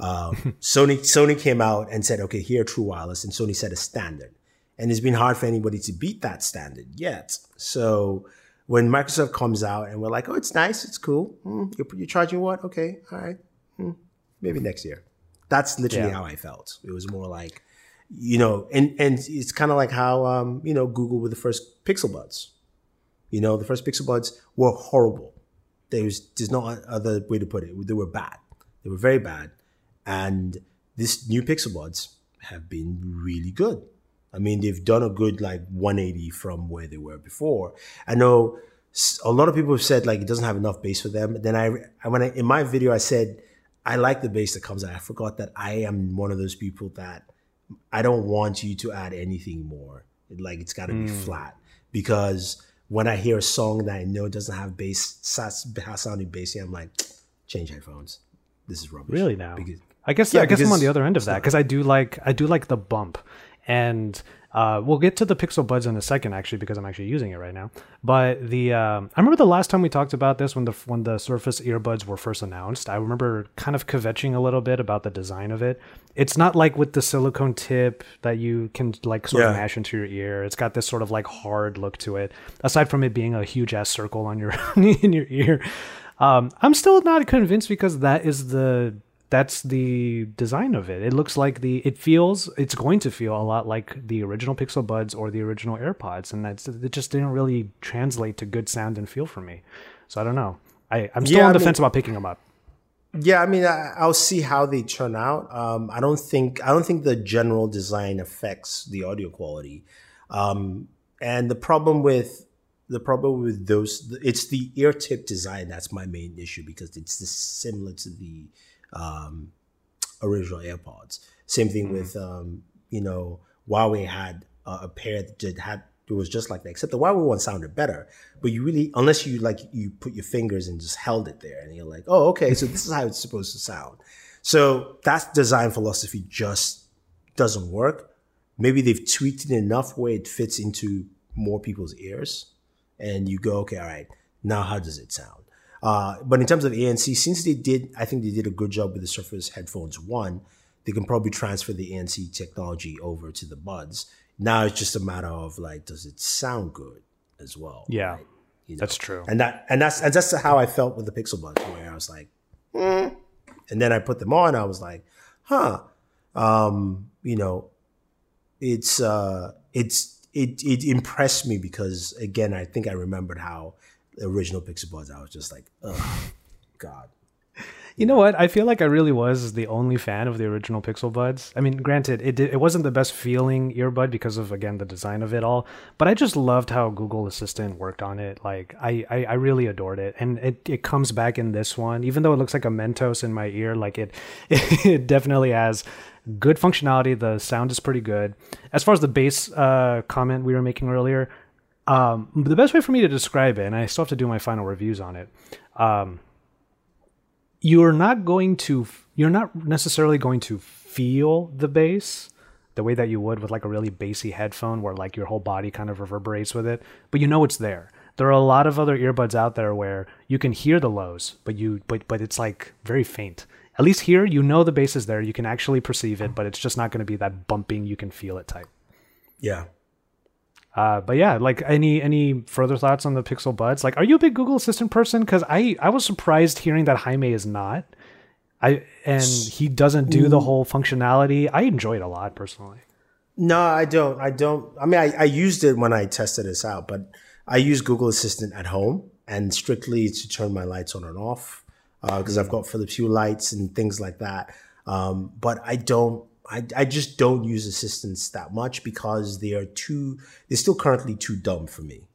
Um, Sony Sony came out and said, okay, here, true wireless, and Sony set a standard. And it's been hard for anybody to beat that standard yet. So when Microsoft comes out and we're like, oh, it's nice, it's cool. Mm, you're, you're charging what? Okay, all right. Mm, maybe next year. That's literally yeah. how I felt. It was more like, you know, and, and it's kind of like how, um, you know, Google with the first Pixel Buds. You know, the first Pixel Buds were horrible. There's, there's no other way to put it. They were bad. They were very bad. And this new Pixel Buds have been really good. I mean, they've done a good like one eighty from where they were before. I know a lot of people have said like it doesn't have enough bass for them. But then I, when I in my video I said I like the bass that comes out. I forgot that I am one of those people that I don't want you to add anything more. Like it's got to mm. be flat, because when I hear a song that I know doesn't have bass, sounding bassy, I'm like, change headphones. This is rubbish. Really now? Because, I guess yeah, I guess I'm on the other end of that, because I do like I do like the bump. And uh, we'll get to the Pixel Buds in a second, actually, because I'm actually using it right now. But the um, I remember the last time we talked about this, when the when the Surface earbuds were first announced, I remember kind of kvetching a little bit about the design of it. It's not like with the silicone tip that you can like sort yeah. of mash into your ear. It's got this sort of like hard look to it. Aside from it being a huge ass circle on your in your ear, um, I'm still not convinced, because that is the. That's the design of it. It looks like the, it feels, it's going to feel a lot like the original Pixel Buds or the original AirPods. And that's, it just didn't really translate to good sound and feel for me. So I don't know. I, I'm still yeah, on the I mean, fence about picking them up. Yeah, I mean, I, I'll see how they turn out. Um, I don't think, I don't think the general design affects the audio quality. Um, and the problem with, the problem with those, it's the ear tip design. That's my main issue, because it's similar to the, um original AirPods. Same thing mm-hmm. with um you know Huawei had uh, a pair that did had it was just like that, except the Huawei one sounded better, but you really, unless you like you put your fingers and just held it there and you're like, oh, okay, so this is how it's supposed to sound. So that design philosophy just doesn't work. Maybe they've tweaked it enough where it fits into more people's ears and you go, okay, all right, now how does it sound? Uh, but in terms of A N C, since they did, I think they did a good job with the Surface Headphones one, they can probably transfer the A N C technology over to the Buds. Now it's just a matter of like, does it sound good as well? Yeah, right? You know? That's true. And that and that's and that's how I felt with the Pixel Buds, where I was like, mm. and then I put them on, I was like, huh, um, you know, it's uh, it's it it impressed me, because again, I think I remembered how. Original Pixel Buds, I was just like, oh, God. You know what? I feel like I really was the only fan of the original Pixel Buds. I mean, granted, it did, it wasn't the best feeling earbud because of, again, the design of it all. But I just loved how Google Assistant worked on it. Like, I, I, I really adored it. And it, it comes back in this one. Even though it looks like a Mentos in my ear, like it, it definitely has good functionality. The sound is pretty good. As far as the bass uh, comment we were making earlier, Um, the best way for me to describe it, and I still have to do my final reviews on it, um, you're not going to, you're not necessarily going to feel the bass the way that you would with like a really bassy headphone where like your whole body kind of reverberates with it, but you know it's there. There are a lot of other earbuds out there where you can hear the lows, but you, but, but it's like very faint. At least here, you know the bass is there, you can actually perceive it, but it's just not going to be that bumping, you can feel it type. Yeah. Uh, but yeah, like any any further thoughts on the Pixel Buds? Like, are you a big Google Assistant person? Because I, I was surprised hearing that Jaime is not. I and he doesn't do the whole functionality. I enjoy it a lot personally. No, I don't. I don't. I mean, I, I used it when I tested this out, but I use Google Assistant at home and strictly to turn my lights on and off because uh, I've got Philips Hue lights and things like that. Um, but I don't. I, I just don't use assistants that much because they are too, they're still currently too dumb for me.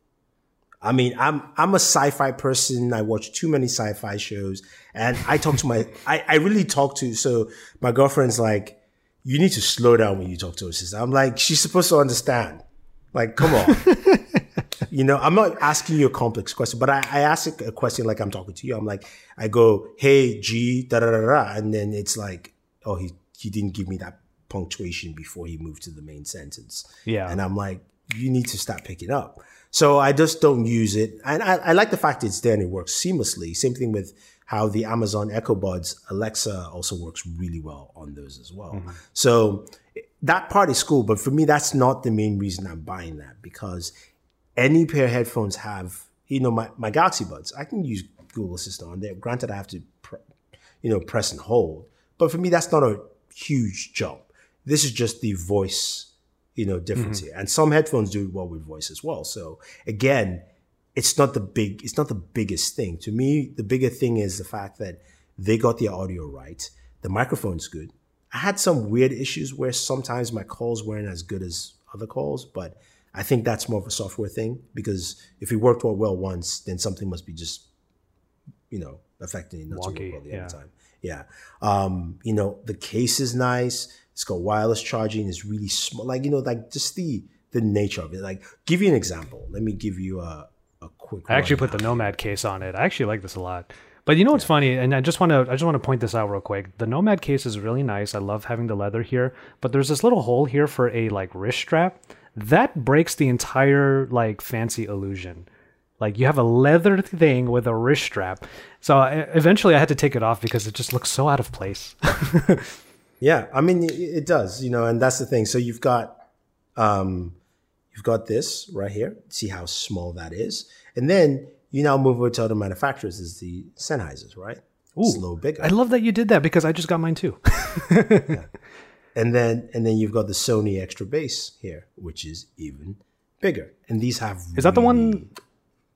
I mean, I'm, I'm a sci-fi person. I watch too many sci-fi shows and I talk to my, I, I really talk to, so my girlfriend's like, you need to slow down when you talk to assistant. I'm like, she's supposed to understand. Like, come on. You know, I'm not asking you a complex question, but I, I ask a question like I'm talking to you. I'm like, I go, hey, G, da da da da. And then it's like, oh, he, he didn't give me that punctuation before he moved to the main sentence. Yeah. And I'm like, you need to start picking up. So I just don't use it. And I, I like the fact it's there and it works seamlessly. Same thing with how the Amazon Echo Buds, Alexa also works really well on those as well. Mm-hmm. So that part is cool. But for me, that's not the main reason I'm buying that, because any pair of headphones have, you know, my, my Galaxy Buds, I can use Google Assistant on there. Granted, I have to, pr- you know, press and hold. But for me, that's not a huge jump. This is just the voice, you know, difference mm-hmm. here. And some headphones do well with voice as well. So again, it's not the big, it's not the biggest thing. To me, the bigger thing is the fact that they got their audio right. The microphone's good. I had some weird issues where sometimes my calls weren't as good as other calls, but I think that's more of a software thing, because if it worked well once, then something must be just, you know, affecting it not Wonky, to work well the yeah. other time. Yeah. Um, you know, the case is nice. It's got wireless charging. It's really small. Like, you know, like just the the nature of it. Like, give you an example. Let me give you a, a quick I actually put the Nomad case on it. I actually like this a lot. But you know what's yeah. funny, and I just want to I just want to point this out real quick. The Nomad case is really nice. I love having the leather here, but there's this little hole here for a like wrist strap that breaks the entire like fancy illusion. Like you have a leather thing with a wrist strap. So I, eventually I had to take it off because it just looks so out of place. Yeah, I mean it, it does, you know, and that's the thing. So you've got um you've got this right here. See how small that is. And then you now move over to other manufacturers is the Sennheisers, right? Ooh, it's a little bigger. I love that you did that because I just got mine too. yeah. And then and then you've got the Sony Extra Bass here, which is even bigger. And these have Is really, that the one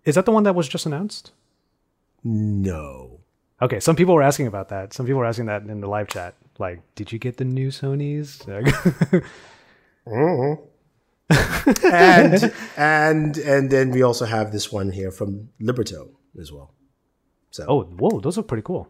Is that the one that was just announced? No. Okay, some people were asking about that. Some people were asking that in the live chat. Like, did you get the new Sonys? mm-hmm. and and and then we also have this one here from Liberto as well. So oh whoa, those are pretty cool.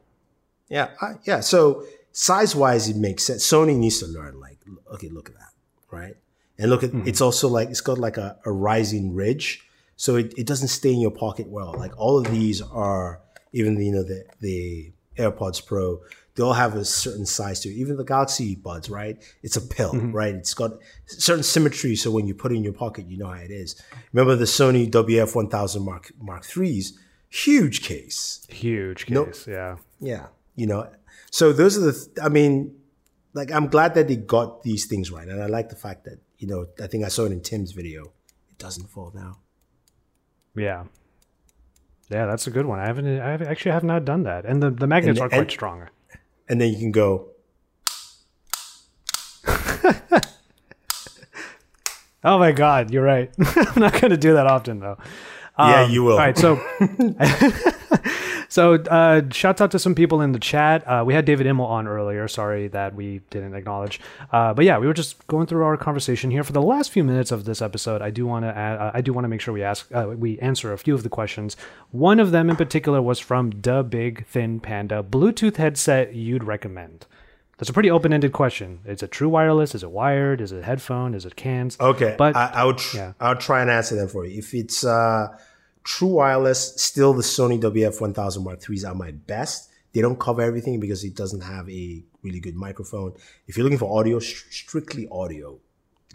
Yeah, I, yeah. So size wise, it makes sense. Sony needs to learn. Like, okay, look at that, right? And look at mm-hmm. it's also like it's got like a, a rising ridge, so it, it doesn't stay in your pocket well. Like all of these are, even the, you know the the AirPods Pro, they all have a certain size to it. Even the Galaxy Buds, right? It's a pill, mm-hmm. right? It's got certain symmetry, so when you put it in your pocket, you know how it is. Remember the Sony W F one thousand Mark Mark threes? Huge case. Huge case, no, yeah. Yeah, you know. So those are the, th- I mean, like I'm glad that they got these things right. And I like the fact that, you know, I think I saw it in Tim's video. It doesn't fall down. Yeah. Yeah, that's a good one. I haven't, I haven't, actually have not done that. And the, the magnets and, are quite and, stronger. And then you can go. Oh my God, you're right. I'm not going to do that often though. Um, yeah, you will. All right, so, so uh, shouts out to some people in the chat. Uh, we had David Immel on earlier. Sorry that we didn't acknowledge. Uh, but yeah, we were just going through our conversation here for the last few minutes of this episode. I do want to uh, I do want to make sure we ask uh, we answer a few of the questions. One of them in particular was from Da Big Thin Panda. Bluetooth headset you'd recommend? That's a pretty open-ended question. Is it true wireless? Is it wired? Is it headphone? Is it cans? Okay, but I, I would tr- yeah. I'll try and answer them for you. If it's uh, true wireless, still the Sony W F one thousand Mark threes are my best. They don't cover everything because it doesn't have a really good microphone. If you're looking for audio, st- strictly audio,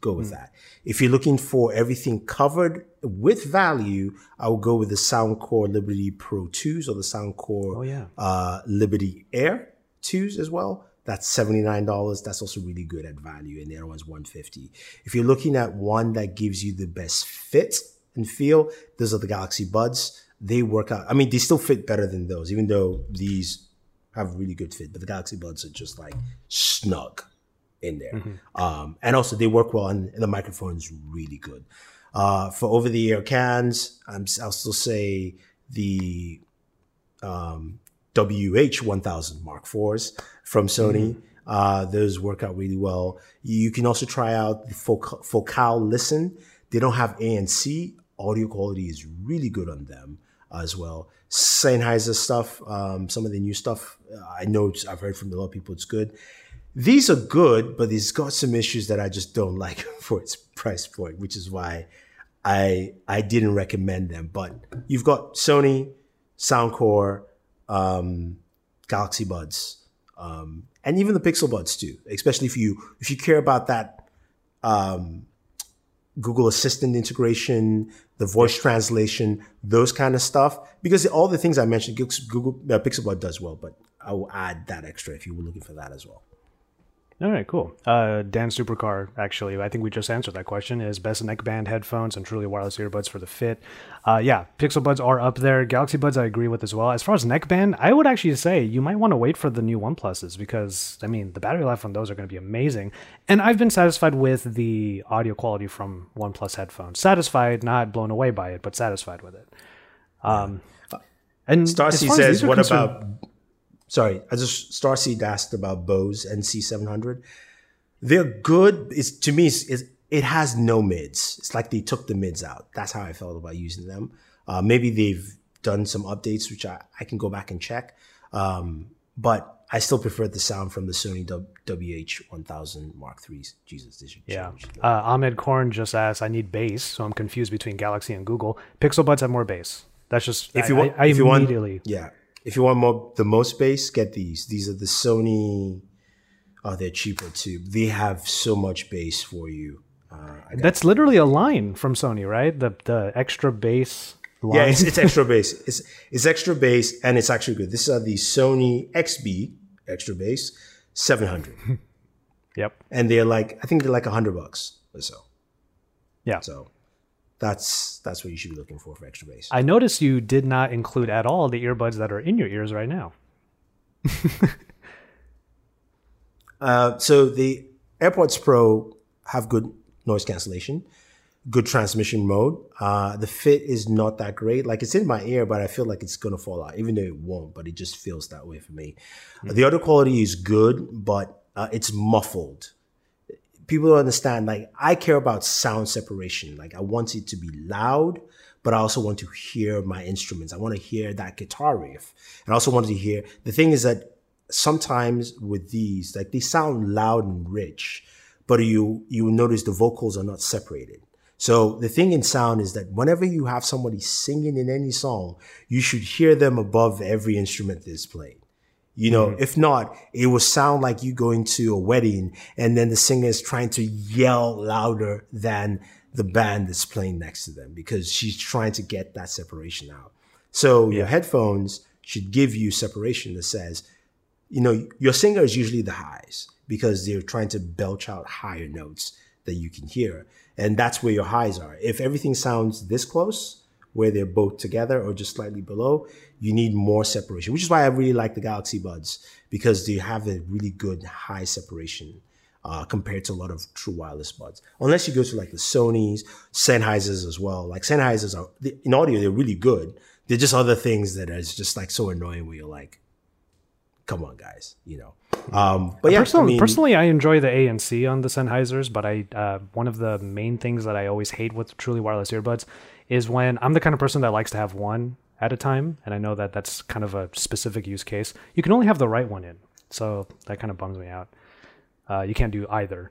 go with mm. that. If you're looking for everything covered with value, I would go with the Soundcore Liberty Pro twos or the Soundcore oh, yeah. uh, Liberty Air twos as well. That's seventy-nine dollars. That's also really good at value. And the other one's one hundred fifty dollars. If you're looking at one that gives you the best fit and feel, those are the Galaxy Buds. They work out. I mean, they still fit better than those, even though these have really good fit. But the Galaxy Buds are just like snug in there. Mm-hmm. Um, and also they work well and the microphone is really good. Uh, for over-the-ear cans, I'm, I'll still say the... Um, W H one thousand Mark fours from Sony. Mm-hmm. Uh, those work out really well. You can also try out the Focal, Focal Listen. They don't have A N C. Audio quality is really good on them as well. Sennheiser stuff, um, some of the new stuff, I know I've heard from a lot of people it's good. These are good, but it's got some issues that I just don't like for its price point, which is why I I didn't recommend them. But you've got Sony, Soundcore, um Galaxy Buds um and even the Pixel Buds too, especially if you if you care about that um Google Assistant integration, the voice translation, those kind of stuff, because all the things I mentioned Google uh, Pixel Bud does well, but I will add that extra if you were looking for that as well. All right, cool. Uh, Dan Supercar, actually, I think we just answered that question, is best neckband headphones and truly wireless earbuds for the fit. Uh, yeah, Pixel Buds are up there. Galaxy Buds, I agree with as well. As far as neckband, I would actually say you might want to wait for the new OnePluses because, I mean, the battery life on those are going to be amazing. And I've been satisfied with the audio quality from OnePlus headphones. Satisfied, not blown away by it, but satisfied with it. Um, and Starcy says, what concerned- about... Sorry, I just Starseed asked about Bose N C seven hundred. They're good. It's to me, it's, it's, it has no mids. It's like they took the mids out. That's how I felt about using them. Uh, maybe they've done some updates, which I, I can go back and check. Um, but I still prefer the sound from the Sony W H one thousand Mark threes. Jesus, this should yeah. change. Uh, Ahmed Korn just asked, I need bass, so I'm confused between Galaxy and Google. Pixel Buds have more bass. That's just, if you I, want, I, I if immediately... You want, yeah. If you want more, the most space, get these. These are the Sony. Oh, they're cheaper too. They have so much bass for you. Uh, That's you. literally a line from Sony, right? The the extra bass line. Yeah, it's, it's extra bass. It's it's extra bass, and it's actually good. These are the Sony X B extra bass seven hundred. Yep. And they're like, I think they're like a hundred bucks or so. Yeah. So that's that's what you should be looking for for extra bass. I noticed you did not include at all the earbuds that are in your ears right now. uh, so the AirPods Pro have good noise cancellation, good transmission mode. Uh, the fit is not that great. Like, it's in my ear, but I feel like it's going to fall out, even though it won't, but it just feels that way for me. Mm-hmm. The audio quality is good, but uh, it's muffled. People don't understand, like, I care about sound separation. Like, I want it to be loud, but I also want to hear my instruments. I want to hear that guitar riff. And I also wanted to hear, the thing is that sometimes with these, like, they sound loud and rich, but you, you notice the vocals are not separated. So the thing in sound is that whenever you have somebody singing in any song, you should hear them above every instrument that's played. You know, mm-hmm. If not, it will sound like you going to a wedding and then the singer is trying to yell louder than the band that's playing next to them because she's trying to get that separation out. So yeah. Your headphones should give you separation that says, you know, your singer is usually the highs because they're trying to belch out higher notes that you can hear. And that's where your highs are. If everything sounds this close, where they're both together or just slightly below, you need more separation, which is why I really like the Galaxy Buds, because they have a really good high separation uh, compared to a lot of true wireless buds. Unless you go to like the Sonys, Sennheisers as well. Like Sennheisers are, in audio, they're really good. They're just other things that are just like so annoying where you're like, come on, guys, you know. Um, but yeah, personally, I mean, personally, I enjoy the A and C on the Sennheisers, but I uh, one of the main things that I always hate with truly wireless earbuds is when I'm the kind of person that likes to have one at a time, and I know that that's kind of a specific use case. You can only have the right one in, so that kind of bums me out. Uh, you can't do either.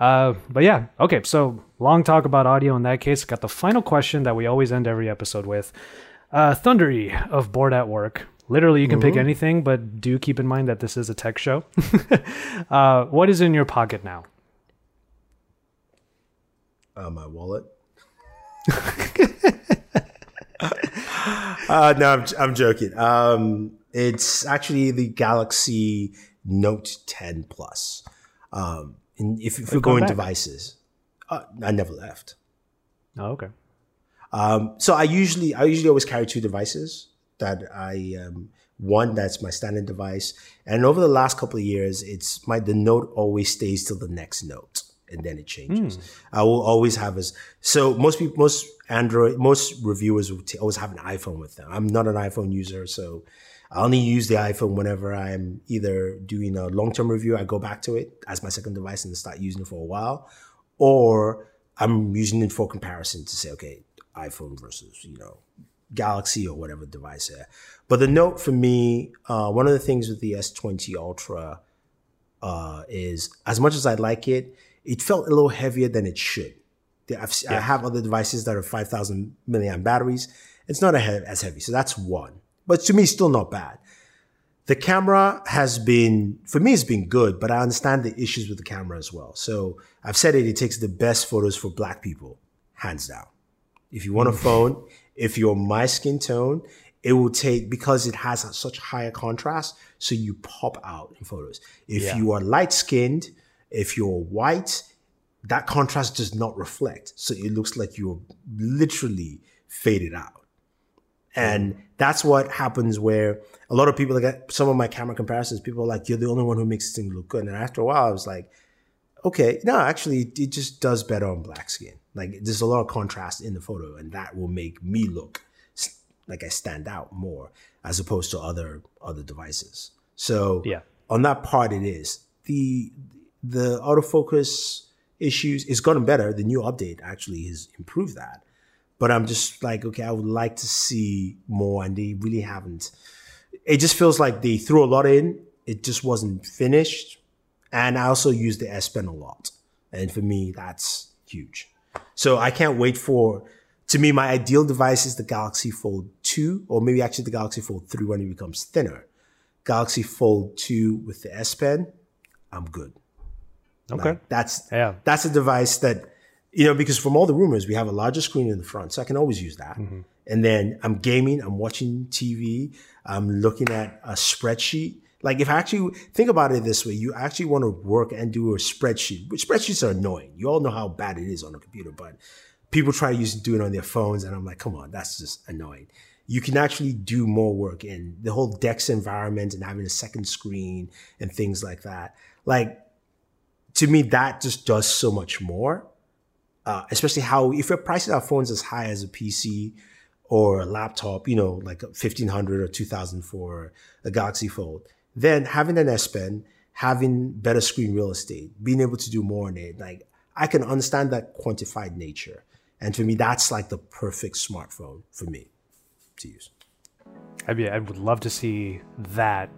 Uh, but yeah, okay, so long talk about audio in that case. Got the final question that we always end every episode with. Uh, Thunderay of Bored at Work. Literally, you can mm-hmm. pick anything, but do keep in mind that this is a tech show. uh, what is in your pocket now? Uh, my wallet. uh, no, I'm, I'm joking. Um, it's actually the Galaxy Note ten Plus. Um, and if, if you're going back? devices, uh, I never left. Oh, okay. Um, so I usually, I usually always carry two devices. That I um, one that's my standard device, and over the last couple of years, it's my the Note always stays till the next Note, and then it changes. Mm. I will always have as so most people, most Android, most reviewers will t- always have an iPhone with them. I'm not an iPhone user, so I only use the iPhone whenever I'm either doing a long-term review. I go back to it as my second device and start using it for a while, or I'm using it for comparison to say, okay, iPhone versus you know. Galaxy or whatever device there. But the Note for me, uh, one of the things with the S twenty Ultra uh, is as much as I like it, it felt a little heavier than it should. I've, yeah. I have other devices that are five thousand milliamp batteries. It's not a he- as heavy. So that's one. But to me, it's still not bad. The camera has been, for me, it's been good, but I understand the issues with the camera as well. So I've said it, it takes the best photos for black people, hands down. If you want a phone, if you're my skin tone, it will take, because it has a, such higher contrast, so you pop out in photos. If yeah. you are light-skinned, if you're white, that contrast does not reflect. So it looks like you're literally faded out. And that's what happens where a lot of people, like some of my camera comparisons, people are like, you're the only one who makes this thing look good. And after a while, I was like, okay, no, actually, it just does better on black skin. Like, there's a lot of contrast in the photo, and that will make me look like I stand out more as opposed to other other devices. So yeah. on that part, it is. The the autofocus issues is gotten better. The new update actually has improved that. But I'm just like, okay, I would like to see more, and they really haven't. It just feels like they threw a lot in. It just wasn't finished. And I also use the S Pen a lot. And for me, that's huge. So I can't wait for, to me, my ideal device is the Galaxy Fold two, or maybe actually the Galaxy Fold three when it becomes thinner. Galaxy Fold two with the S Pen, I'm good. Okay. Like, that's yeah. that's a device that, you know, because from all the rumors, we have a larger screen in the front, so I can always use that. Mm-hmm. And then I'm gaming, I'm watching T V, I'm looking at a spreadsheet. Like if I actually think about it this way, you actually want to work and do a spreadsheet, which spreadsheets are annoying. You all know how bad it is on a computer, but people try to use do it on their phones, and I'm like, come on, that's just annoying. You can actually do more work in the whole DeX environment and having a second screen and things like that. Like to me, that just does so much more, uh, especially how if we're pricing our phones as high as a P C or a laptop, you know, like fifteen hundred or two thousand for a Galaxy Fold. Then having an S Pen, having better screen real estate, being able to do more on it, like I can understand that quantified nature. And for me, that's like the perfect smartphone for me to use. I mean, I would love to see that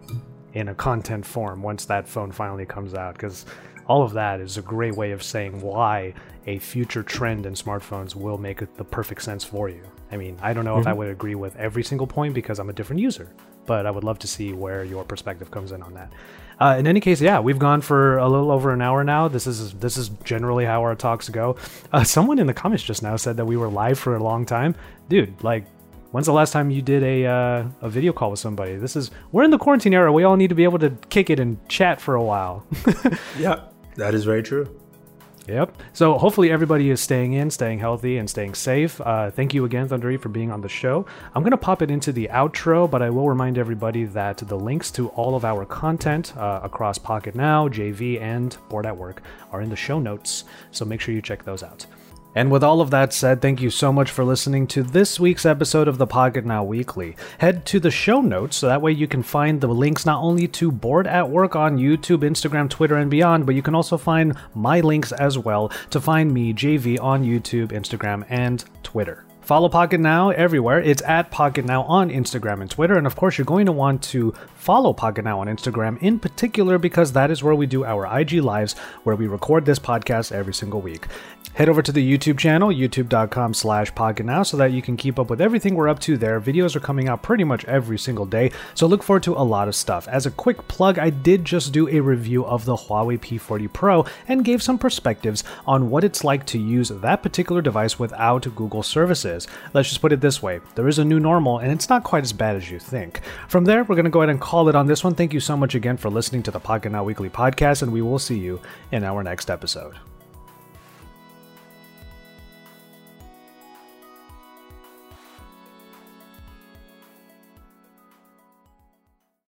in a content form once that phone finally comes out, because all of that is a great way of saying why a future trend in smartphones will make the perfect sense for you. I mean, I don't know mm-hmm. if I would agree with every single point because I'm a different user, but I would love to see where your perspective comes in on that. Uh, in any case, yeah, we've gone for a little over an hour now. This is this is generally how our talks go. Uh, someone in the comments just now said that we were live for a long time. Dude, like, when's the last time you did a uh, a video call with somebody? This is, we're in the quarantine era. We all need to be able to kick it and chat for a while. Yeah, that is very true. Yep. So hopefully everybody is staying in, staying healthy, and staying safe. Uh, thank you again, Thunderay, for being on the show. I'm going to pop it into the outro, but I will remind everybody that the links to all of our content uh, across Pocket Now, J V, and Bored at Work are in the show notes. So make sure you check those out. And with all of that said, thank you so much for listening to this week's episode of the Pocket Now Weekly. Head to the show notes so that way you can find the links not only to Bored at Work on YouTube, Instagram, Twitter, and beyond, but you can also find my links as well to find me, J V, on YouTube, Instagram, and Twitter. Follow Pocket Now everywhere. It's at Pocket Now on Instagram and Twitter. And of course, you're going to want to follow Pocket Now on Instagram in particular, because that is where we do our I G Lives, where we record this podcast every single week. Head over to the YouTube channel, youtube.com slash Pocket Now, so that you can keep up with everything we're up to there. Videos are coming out pretty much every single day, so look forward to a lot of stuff. As a quick plug, I did just do a review of the Huawei P forty Pro and gave some perspectives on what it's like to use that particular device without Google services. Let's just put it this way. There is a new normal, and it's not quite as bad as you think. From there, we're going to go ahead and call it on this one. Thank you so much again for listening to the Pocket Now Weekly podcast, and we will see you in our next episode.